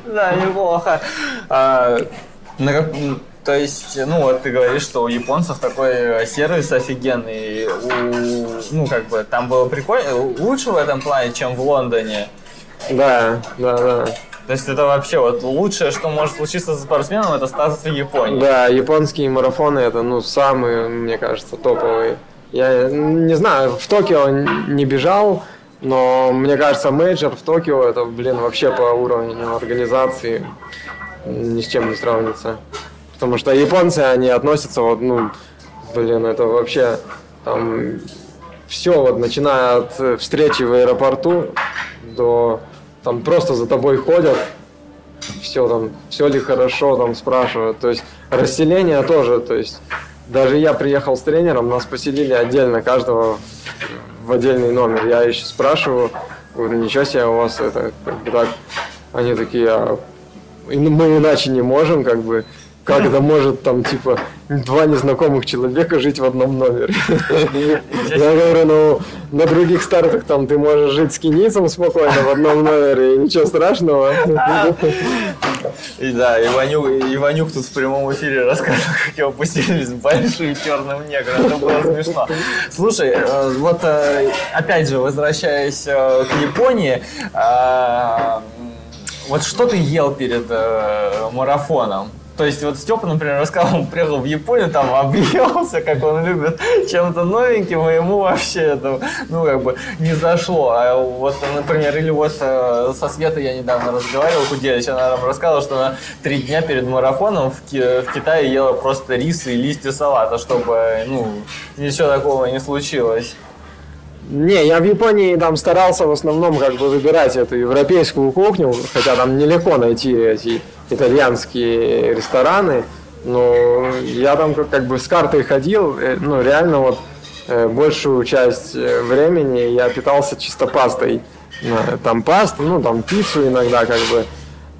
Да, неплохо. То есть, ты говоришь, что у японцев такой сервис офигенный. Там было прикольно, лучше в этом плане, чем в Лондоне. Да. То есть это вообще лучшее, что может случиться со спортсменом, это статус в Японии. Да, японские марафоны это самые, мне кажется, топовые. Я не знаю, в Токио не бежал, но мне кажется, мейджор в Токио это, вообще по уровню организации ни с чем не сравнится. Потому что японцы, они относятся, это вообще, там, все, начиная от встречи в аэропорту до, там, просто за тобой ходят, все там, все ли хорошо, там, спрашивают, то есть, расселение тоже, то есть, даже я приехал с тренером, нас поселили отдельно, каждого в отдельный номер, я еще спрашиваю, говорю, ничего себе у вас это, так, они такие, мы иначе не можем, Как это может, там, два незнакомых человека жить в одном номере? Я говорю, на других стартах, там, ты можешь жить с кенийцем спокойно в одном номере, ничего страшного. И да, Иванюк тут в прямом эфире рассказывал, как его пустили с большим черным негром, это было смешно. Слушай, опять же, возвращаясь к Японии, Вот что ты ел перед марафоном? То есть вот Степа, например, рассказал, он приехал в Японию, там объелся, как он любит, чем-то новеньким, и ему вообще это, ну, как бы не зашло. А вот, например, или вот со Светой я недавно разговаривал, худеющая, она нам рассказывала, что она 3 дня перед марафоном в Китае ела просто рис и листья салата, чтобы, ну, ничего такого не случилось. Не, я в Японии там старался в основном как бы выбирать эту европейскую кухню, хотя там нелегко найти эти итальянские рестораны, но я там как бы с картой ходил, ну реально вот большую часть времени я питался чисто пастой, там пасту, ну там пиццу иногда как бы,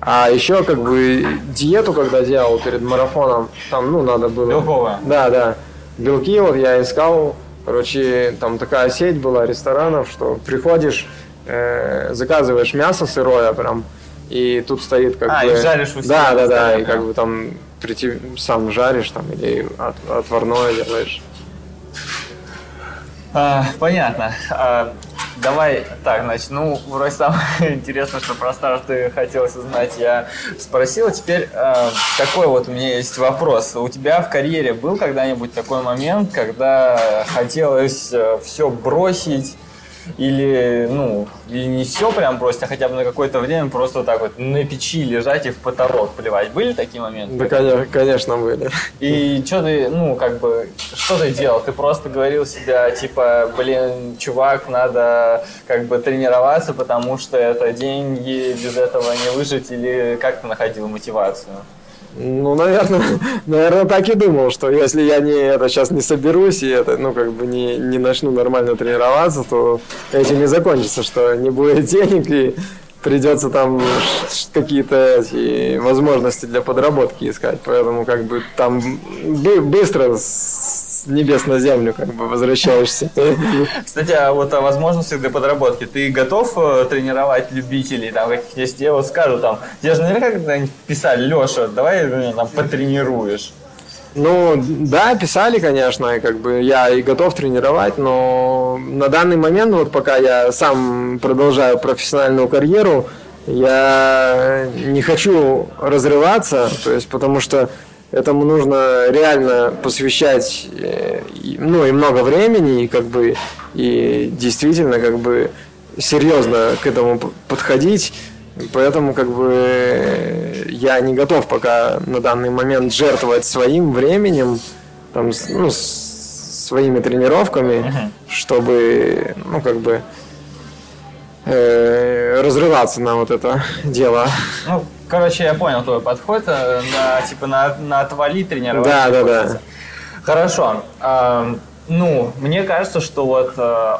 а еще как бы диету когда делал перед марафоном, там ну надо было... Белковая. Да, белки вот я искал. Короче, там такая сеть была ресторанов, что приходишь, заказываешь мясо сырое прям, и тут стоит как бы... А, и жаришь у себя. Да, и как бы там прийти, сам жаришь там, или отварное делаешь. Понятно. Давай так, значит, ну, вроде самое интересное, что про старты хотелось узнать, я спросил. Теперь такой вот у меня есть вопрос. У тебя в карьере был когда-нибудь такой момент, когда хотелось все бросить или, ну, или не все прям бросить, а хотя бы на какое-то время просто вот так вот на печи лежать и в потолок плевать? Были такие моменты? Да, конечно, были. И что ты, ну, как бы, что ты делал? Ты просто говорил себе, типа, блин, чувак, надо как бы тренироваться, потому что это деньги, без этого не выжить, или как ты находил мотивацию? Ну, наверное, так и думал, что если я сейчас не соберусь и это, ну, как бы не начну нормально тренироваться, то этим и закончится, что не будет денег и придется там какие-то возможности для подработки искать. Поэтому как бы там быстро с небес на землю как бы возвращаешься. Кстати, а вот о возможностях для подработки. Ты готов тренировать любителей? Там каких-то тебе вот скажут, там, тебе же наверняка когда-нибудь писали: Леша, давай меня там потренируешь. Ну, да, писали, конечно, как бы я и готов тренировать, но на данный момент, вот пока я сам продолжаю профессиональную карьеру, я не хочу разрываться, то есть, потому что этому нужно реально посвящать, ну, и много времени, и как бы, и действительно, как бы, серьезно к этому подходить. Поэтому как бы я не готов пока на данный момент жертвовать своим временем, там, ну, своими тренировками, чтобы, ну, как бы разрываться на вот это дело. Ну, короче, я понял твой подход, на отвали тренироваться. Да. Хорошо. Ну, мне кажется, что вот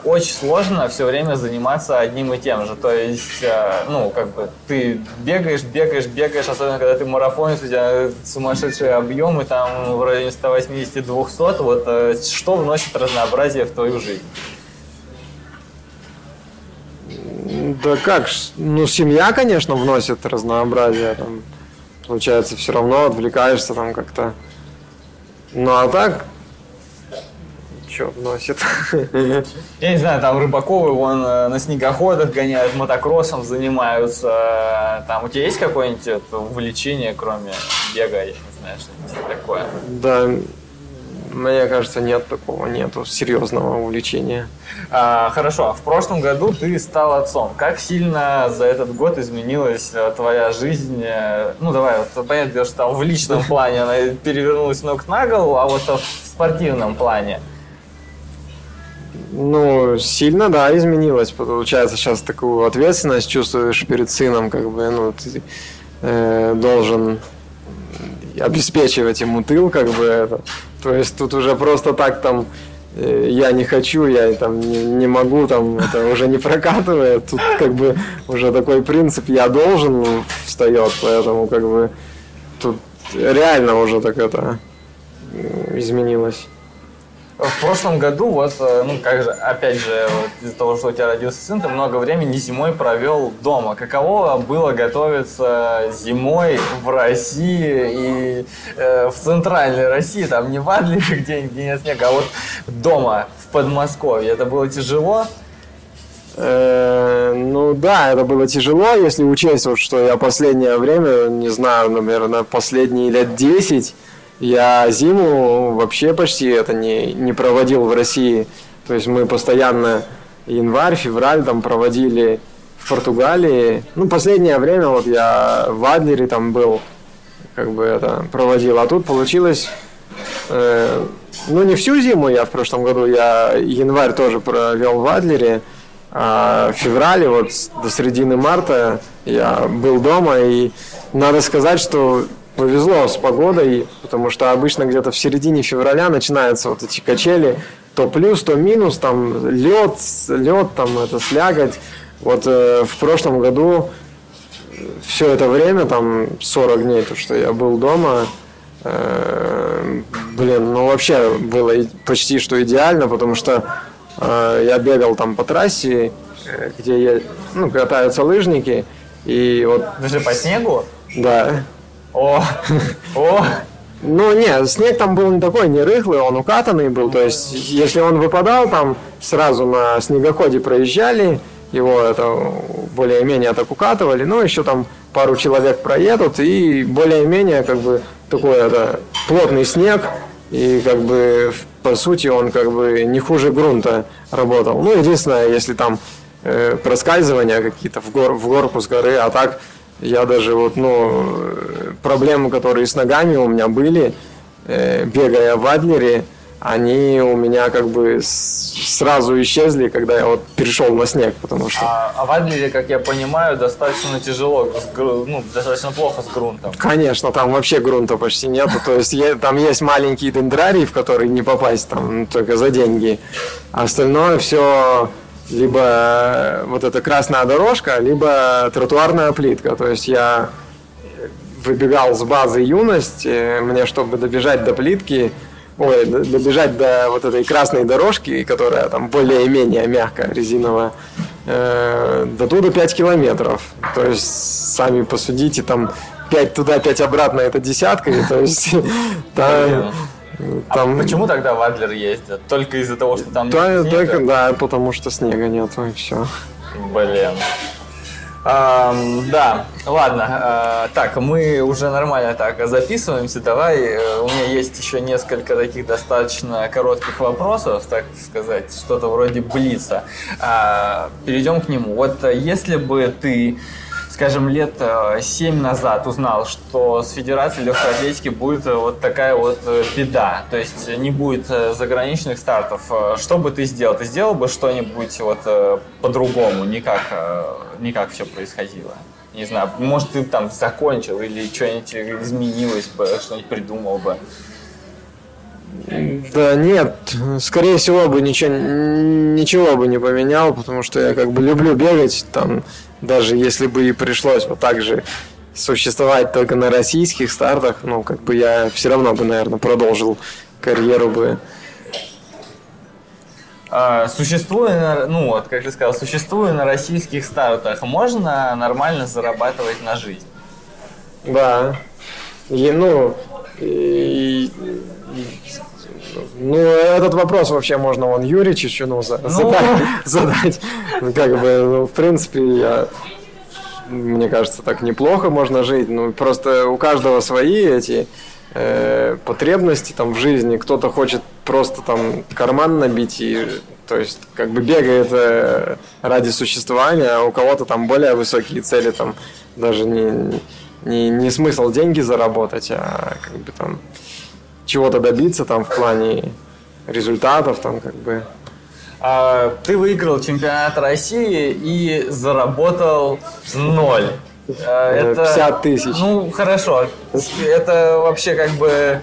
очень сложно все время заниматься одним и тем же. То есть, ну, как бы ты бегаешь, особенно когда ты марафонец, у тебя сумасшедшие объемы, там вроде 180-200. Вот что вносит разнообразие в твою жизнь? Да как? Ну, семья, конечно, вносит разнообразие. Там, получается, все равно отвлекаешься там как-то. Ну, а так... вносит. Я не знаю, там Рыбаковы вон на снегоходах гоняют, мотокроссом занимаются. Там у тебя есть какое-нибудь увлечение, кроме бега, я не знаю, что-нибудь такое? Да, мне кажется, нет такого, нету серьезного увлечения. Хорошо, в прошлом году ты стал отцом. Как сильно за этот год изменилась твоя жизнь? Ну, давай, вот, понятно, что там в личном плане она перевернулась ног на голову, а вот в спортивном плане? Ну, сильно, да, изменилось. Получается, сейчас такую ответственность чувствуешь перед сыном, как бы, ну, ты должен обеспечивать ему тыл, как бы, это. То есть тут уже просто так там я не хочу, я там не могу, там это уже не прокатывает. Тут как бы уже такой принцип «я должен» встает, поэтому как бы тут реально уже так это изменилось. В прошлом году, вот, ну, как же, опять же, вот, из-за того, что у тебя родился сын, ты много времени зимой провел дома. Каково было готовиться зимой в России и в центральной России, там не в Адлере, где нет снега, а вот дома, в Подмосковье? Это было тяжело? Ну да, это было тяжело, если учесть, вот, что я последнее время, не знаю, наверное, последние лет 10, я зиму вообще почти это не проводил в России. То есть мы постоянно январь, февраль там проводили в Португалии. Ну, последнее время вот я в Адлере там был, как бы это проводил. А тут получилось, ну не всю зиму я в прошлом году, я январь тоже провел в Адлере. А в феврале, вот до середины марта, я был дома, и надо сказать, что повезло с погодой, потому что обычно где-то в середине февраля начинаются вот эти качели, то плюс, то минус, там лед, там это слякоть. Вот в прошлом году все это время, там 40 дней, то что я был дома, ну вообще было почти что идеально, потому что я бегал там по трассе, где катаются лыжники, и вот... Даже по снегу? Да. О! Ну, не, снег там был не такой, не рыхлый, он укатанный был, то есть, если он выпадал, там сразу на снегоходе проезжали, его это более-менее так укатывали, ну, еще там пару человек проедут, и более-менее, как бы, такой это плотный снег, и, как бы, по сути, он как бы не хуже грунта работал. Ну, единственное, если там проскальзывания какие-то в горку с горы, а так я даже вот, проблемы, которые с ногами у меня были, бегая в Адлере, они у меня как бы сразу исчезли, когда я вот перешел на снег, потому что... А в Адлере, как я понимаю, достаточно тяжело, достаточно плохо с грунтом. Конечно, там вообще грунта почти нету, то есть там есть маленькие дендрарии, в которые не попасть там только за деньги, а остальное все либо вот эта красная дорожка, либо тротуарная плитка, то есть я выбегал с базы «Юность», мне, чтобы добежать до плитки, добежать до вот этой красной дорожки, которая там более-менее мягкая, резиновая, до туда 5 километров. То есть, сами посудите, там 5 туда, 5 обратно, это десятка. То есть, там... А почему тогда в Адлер ездят? Только из-за того, что там нет снега? Да, потому что снега нет, и все. Блин. Да, ладно, так, мы уже нормально так записываемся, давай, у меня есть еще несколько таких достаточно коротких вопросов, так сказать, что-то вроде блица, перейдем к нему. Вот если бы ты, скажем, лет 7 назад узнал, что с Федерацией легкой атлетики будет вот такая вот беда, то есть не будет заграничных стартов, что бы ты сделал? Ты сделал бы что-нибудь вот по-другому, не как все происходило? Не знаю, может, ты там закончил или что-нибудь изменилось бы, что-нибудь придумал бы? Да нет, скорее всего бы ничего бы не поменял, потому что я как бы люблю бегать, там, даже если бы и пришлось вот так же существовать только на российских стартах, ну, как бы я все равно бы, наверное, продолжил карьеру бы. Существуя, вот, как ты сказал, существуя на российских стартах, можно нормально зарабатывать на жизнь? Да. Этот вопрос вообще можно Юре Чечуну задать. Как бы, в принципе, мне кажется, так неплохо можно жить. Ну, просто у каждого свои эти потребности там в жизни. Кто-то хочет просто там карман набить, и, то есть, как бы бегает ради существования, а у кого-то там более высокие цели, там даже не смысл деньги заработать, а как бы там чего-то добиться там в плане результатов там как бы. Ты выиграл чемпионат России и заработал 0. 50 тысяч. Ну, хорошо. Это вообще как бы...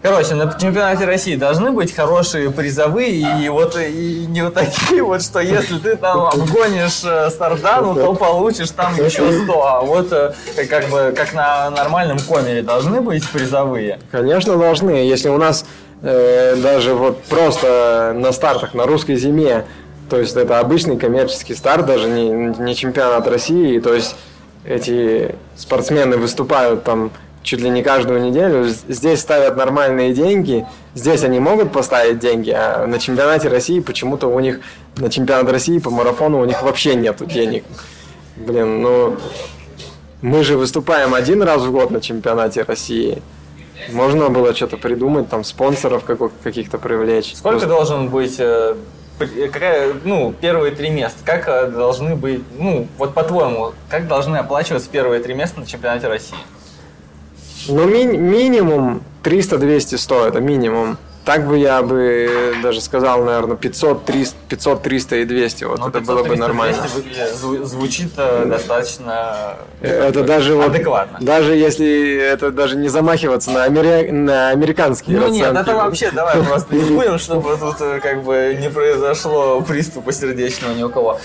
Короче, на чемпионате России должны быть хорошие призовые, и не вот такие вот, что если ты там обгонишь Стардану, то получишь там еще 100, а вот как бы как на нормальном коммере должны быть призовые? Конечно, должны. Если у нас даже вот просто на стартах на русской зиме, то есть это обычный коммерческий старт, даже не чемпионат России, то есть эти спортсмены выступают там чуть ли не каждую неделю. Здесь ставят нормальные деньги, здесь они могут поставить деньги, а на чемпионате России почему-то у них, на чемпионат России по марафону у них вообще нету денег. Блин, ну мы же выступаем один раз в год на чемпионате России. Можно было что-то придумать, там спонсоров каких-то привлечь. Сколько должен быть, первые три места? Как должны быть, по-твоему, как должны оплачиваться первые три места на чемпионате России? Ну, минимум 300-200 стоит, это минимум. Так бы я бы даже сказал, наверное, 500, 300 и 200. Вот 500, это было бы нормально. 200 звучит достаточно это даже адекватно. Вот, даже если это даже не замахиваться на американские расценки. Нет, это вообще давай просто не будем, чтобы тут не произошло приступа сердечного ни у кого.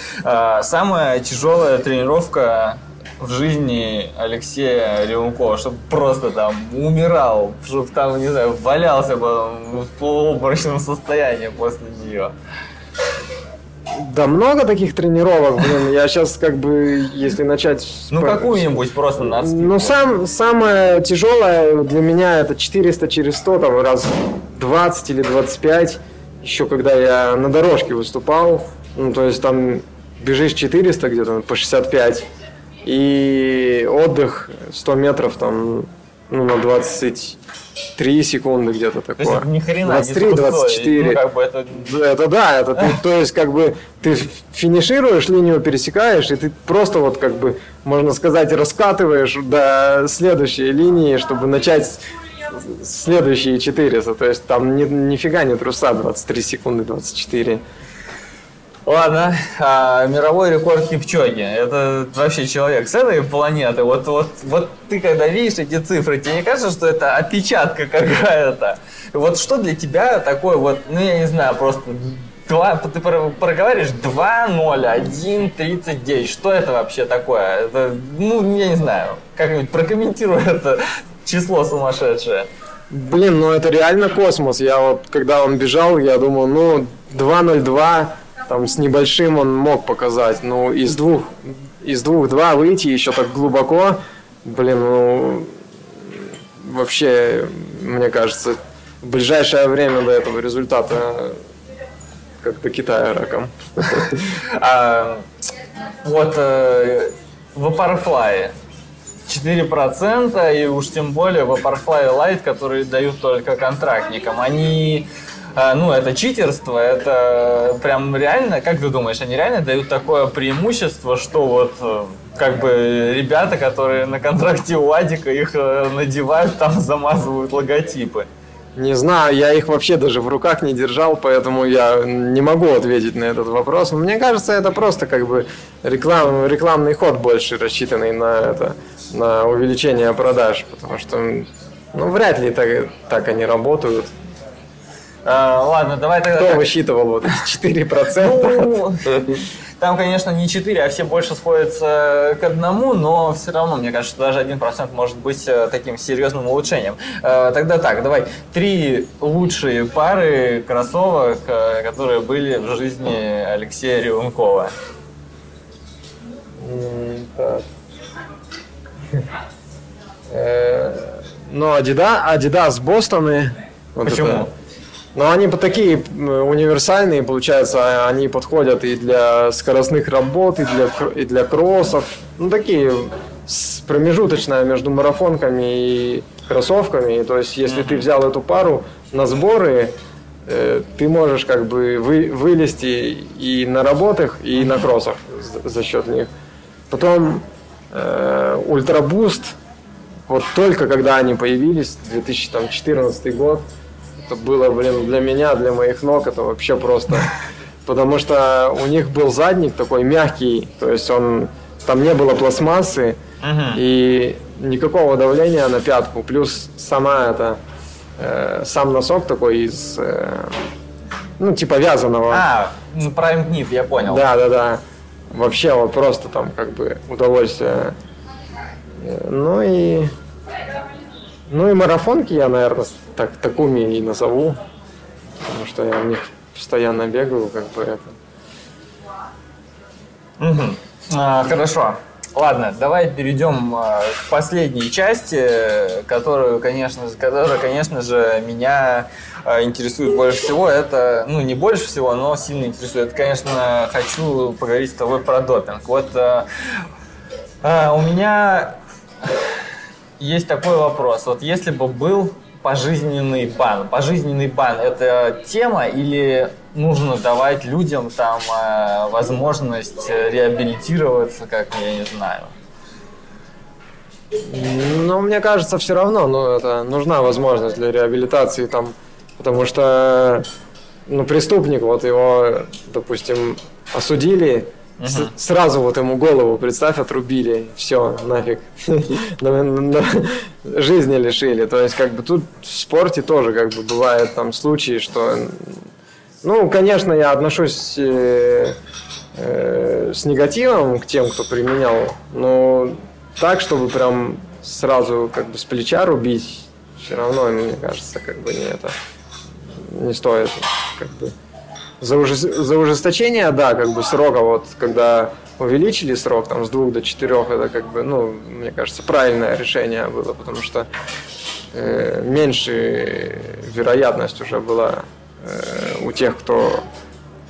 Самая тяжелая тренировка в жизни Алексея Ревункова, чтобы просто там умирал, чтобы там, не знаю, валялся в полуобморочном состоянии после нее. Да много таких тренировок, блин, я сейчас если начать... какую-нибудь просто нас. Самое тяжелое для меня это 400 через 100, там раз 20 или 25, еще когда я на дорожке выступал, то есть там бежишь 400 где-то по 65, и отдых 100 метров там, на 23 секунды где-то такое. То есть, ни хрена 23, не 24. Это ты, то есть ты финишируешь, линию пересекаешь, и ты просто можно сказать, раскатываешь до следующей линии, чтобы начать следующие 400. То есть там нифига не труса 23 секунды, 24. Ладно, мировой рекорд Кипчоги. Это вообще человек с этой планеты. Вот ты когда видишь эти цифры, тебе не кажется, что это опечатка какая-то? Вот что для тебя такое я не знаю, просто ты проговариваешь 2:01:39. Что это вообще такое? Это, я не знаю, как-нибудь прокомментируй это число сумасшедшее. Блин, это реально космос. Я когда он бежал, я думал, 2:02... Там с небольшим он мог показать, из двух-два выйти еще так глубоко, вообще, мне кажется, в ближайшее время до этого результата как-то Китая раком. В Парфлае 4%, и уж тем более в Парфлае Лайт, которые дают только контрактникам, они... это читерство, это прям реально, как ты думаешь, они реально дают такое преимущество, что ребята, которые на контракте у Адика, их надевают, там замазывают логотипы? Не знаю, я их вообще даже в руках не держал, поэтому я не могу ответить на этот вопрос. Мне кажется, это просто рекламный ход больше, рассчитанный на увеличение продаж, потому что вряд ли так они работают. Ладно, давай тогда... Кто высчитывал 4%? Там, конечно, не 4, а все больше сходятся к одному, но все равно, мне кажется, даже 1% может быть таким серьезным улучшением. Тогда давай, 3 лучшие пары кроссовок, которые были в жизни Алексея Ревункова. Adidas Бостоны. Почему? Но они такие универсальные, получается, они подходят и для скоростных работ, и для кроссов. Такие промежуточные между марафонками и кроссовками. То есть, если ты взял эту пару на сборы, ты можешь вылезти и на работах, и на кроссах за счет них. Потом Ультрабуст, только когда они появились, 2014 год, это было, для меня, для моих ног, это вообще просто. Потому что у них был задник такой мягкий, то есть там не было пластмассы и никакого давления на пятку. Плюс сам носок такой из, вязаного. Prime Knit, я понял. Да. Вообще просто там удовольствие. Ну и марафонки я, наверное, Такуми и назову, потому что я в них постоянно бегаю, это. Хорошо. Ладно, давай перейдем к последней части, которая, конечно же, меня интересует больше всего. Это, ну, не больше всего, но сильно интересует. Это, конечно, хочу поговорить с тобой про допинг. Вот у меня есть такой вопрос. Вот если бы был пожизненный бан. Пожизненный бан – это тема или нужно давать людям там возможность реабилитироваться, как, я не знаю? Ну, мне кажется, все равно, это нужна возможность для реабилитации там, потому что, преступник, его, допустим, осудили, сразу ему голову, представь, отрубили, все, нафиг, жизни лишили. То есть, тут в спорте тоже, бывают там случаи, что... конечно, я отношусь с негативом к тем, кто применял, но так, чтобы прям сразу с плеча рубить, все равно, мне кажется, не стоит, За ужесточение, да, срока, когда увеличили срок с 2 до 4, это мне кажется, правильное решение было, потому что меньше вероятность уже была у тех, кто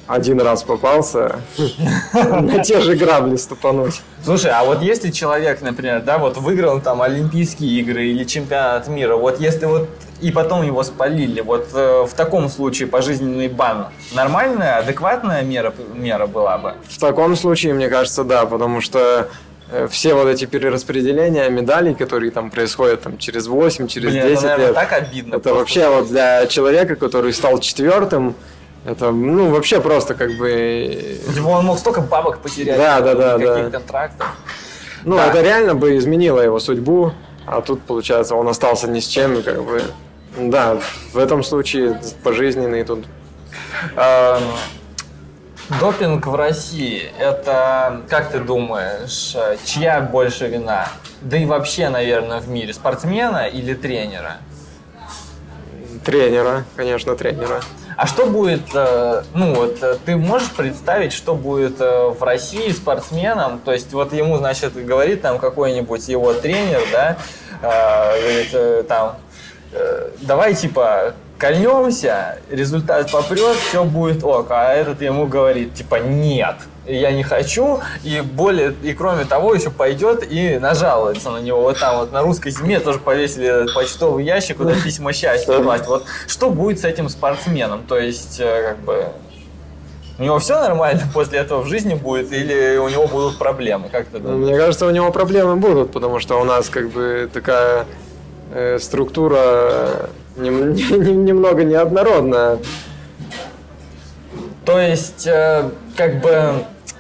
один раз попался на те же грабли ступануть. Слушай, а вот если человек, например, выиграл там Олимпийские игры или Чемпионат мира, и потом его спалили, в таком случае пожизненный бан нормальная, адекватная мера была бы? В таком случае, мне кажется, да, потому что все эти перераспределения медалей, которые там происходят через 8, через 10 это, наверное, лет, так обидно. Это вообще для человека, который стал 4-м, это, вообще просто Он мог столько бабок потерять. Да. Контрактов. Это реально бы изменило его судьбу, а тут, получается, он остался ни с чем, Да, в этом случае пожизненный тут. Допинг в России, это, как ты думаешь, чья больше вина? Да и вообще, наверное, в мире, спортсмена или тренера? Тренера, конечно, тренера. А что будет, ты можешь представить, что будет в России спортсменом? То есть, ему, говорит там какой-нибудь его тренер, говорит, давай, кольнемся, результат попрет, все будет ок. А этот ему говорит, нет, я не хочу. И кроме того, еще пойдет и нажалуется на него. На русской земле тоже повесили этот почтовый ящик, куда письма счастья класть. Что будет с этим спортсменом? То есть, у него все нормально после этого в жизни будет или у него будут проблемы? Как ты думаешь? Мне кажется, у него проблемы будут, потому что у нас такая структура... немного неоднородно. То есть,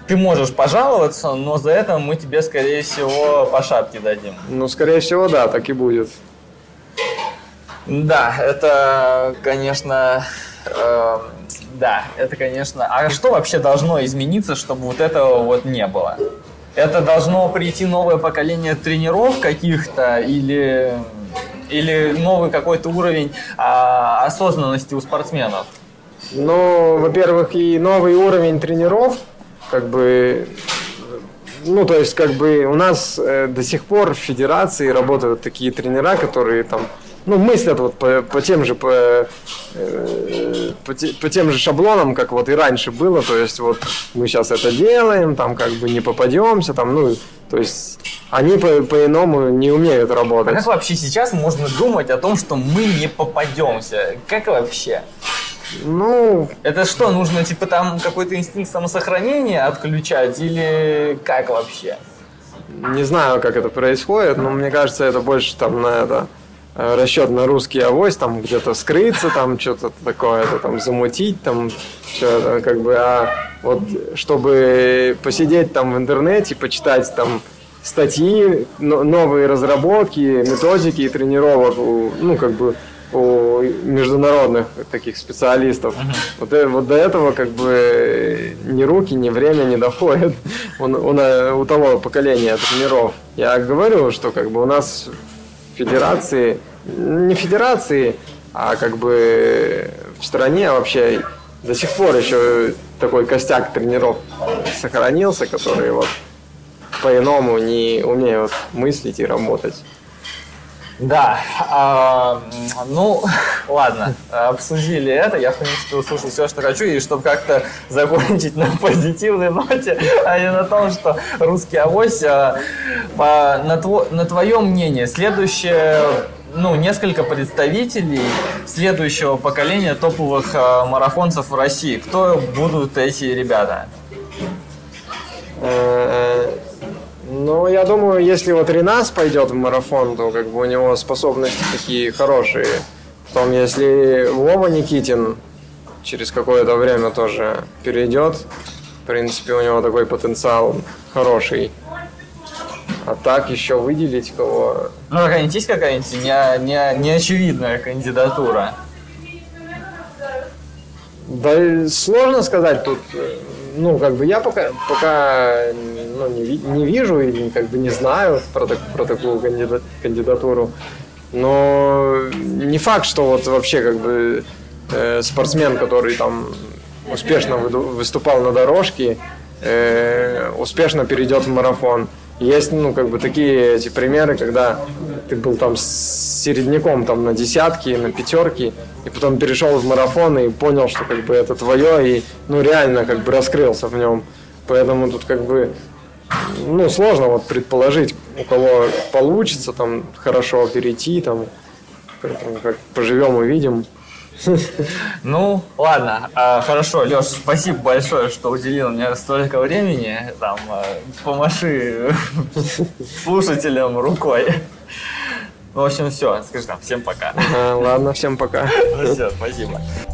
ты можешь пожаловаться, но за это мы тебе, скорее всего, по шапке дадим. Скорее всего, да, так и будет. Да, это, конечно... А что вообще должно измениться, чтобы этого не было? Это должно прийти новое поколение тренеров каких-то или новый какой-то уровень осознанности у спортсменов? Во-первых, и новый уровень тренеров, у нас до сих пор в федерации работают такие тренера, которые мыслят по тем же шаблонам, как и раньше было, то есть мы сейчас это делаем, не попадемся, то есть они по-иному не умеют работать. А как вообще сейчас можно думать о том, что мы не попадемся? Как вообще? Это что, нужно какой-то инстинкт самосохранения отключать или как вообще? Не знаю, как это происходит, но мне кажется, это больше расчет на русский авось, где-то скрыться, что-то такое, замутить, все это, чтобы посидеть в интернете, почитать статьи, новые разработки, методики и тренировок, у международных таких специалистов. До этого ни руки, ни время не доходят у того поколения тренеров. Я говорю, что у нас федерации, не федерации, а в стране вообще до сих пор еще такой костяк тренеров сохранился, которые по-иному не умеют мыслить и работать. Да, ну ладно, обсудили это, я в принципе услышал все, что хочу, и чтобы как-то закончить на позитивной ноте, а не на том, что русский авось, на твое мнение, следующее, ну, несколько представителей следующего поколения топовых марафонцев в России, кто будут эти ребята? Ну, я думаю, если вот Ринас пойдет в марафон, то как бы у него способности такие хорошие. Потом, если Вова Никитин через какое-то время тоже перейдет, в принципе, у него такой потенциал хороший. А так еще выделить кого... Ну, какая-нибудь есть какая-нибудь неочевидная кандидатура? Да сложно сказать тут... Ну, как бы я пока ну, не вижу и как бы не знаю про такую кандидатуру. Но не факт, что вот вообще как бы спортсмен, который там успешно выступал на дорожке, успешно перейдет в марафон. Есть, ну, как бы такие эти примеры, когда ты был там середняком там, на десятки, на пятерки, и потом перешел в марафон и понял, что как бы это твое, и ну, реально как бы раскрылся в нем. Поэтому тут как бы ну, сложно вот предположить, у кого получится там хорошо перейти, там, как поживем увидим. Ну, ладно, хорошо, Лёш, спасибо большое, что уделил мне столько времени, там, помаши слушателям рукой. В общем, все, скажи там, всем пока. Ладно, всем пока. Ну все, спасибо.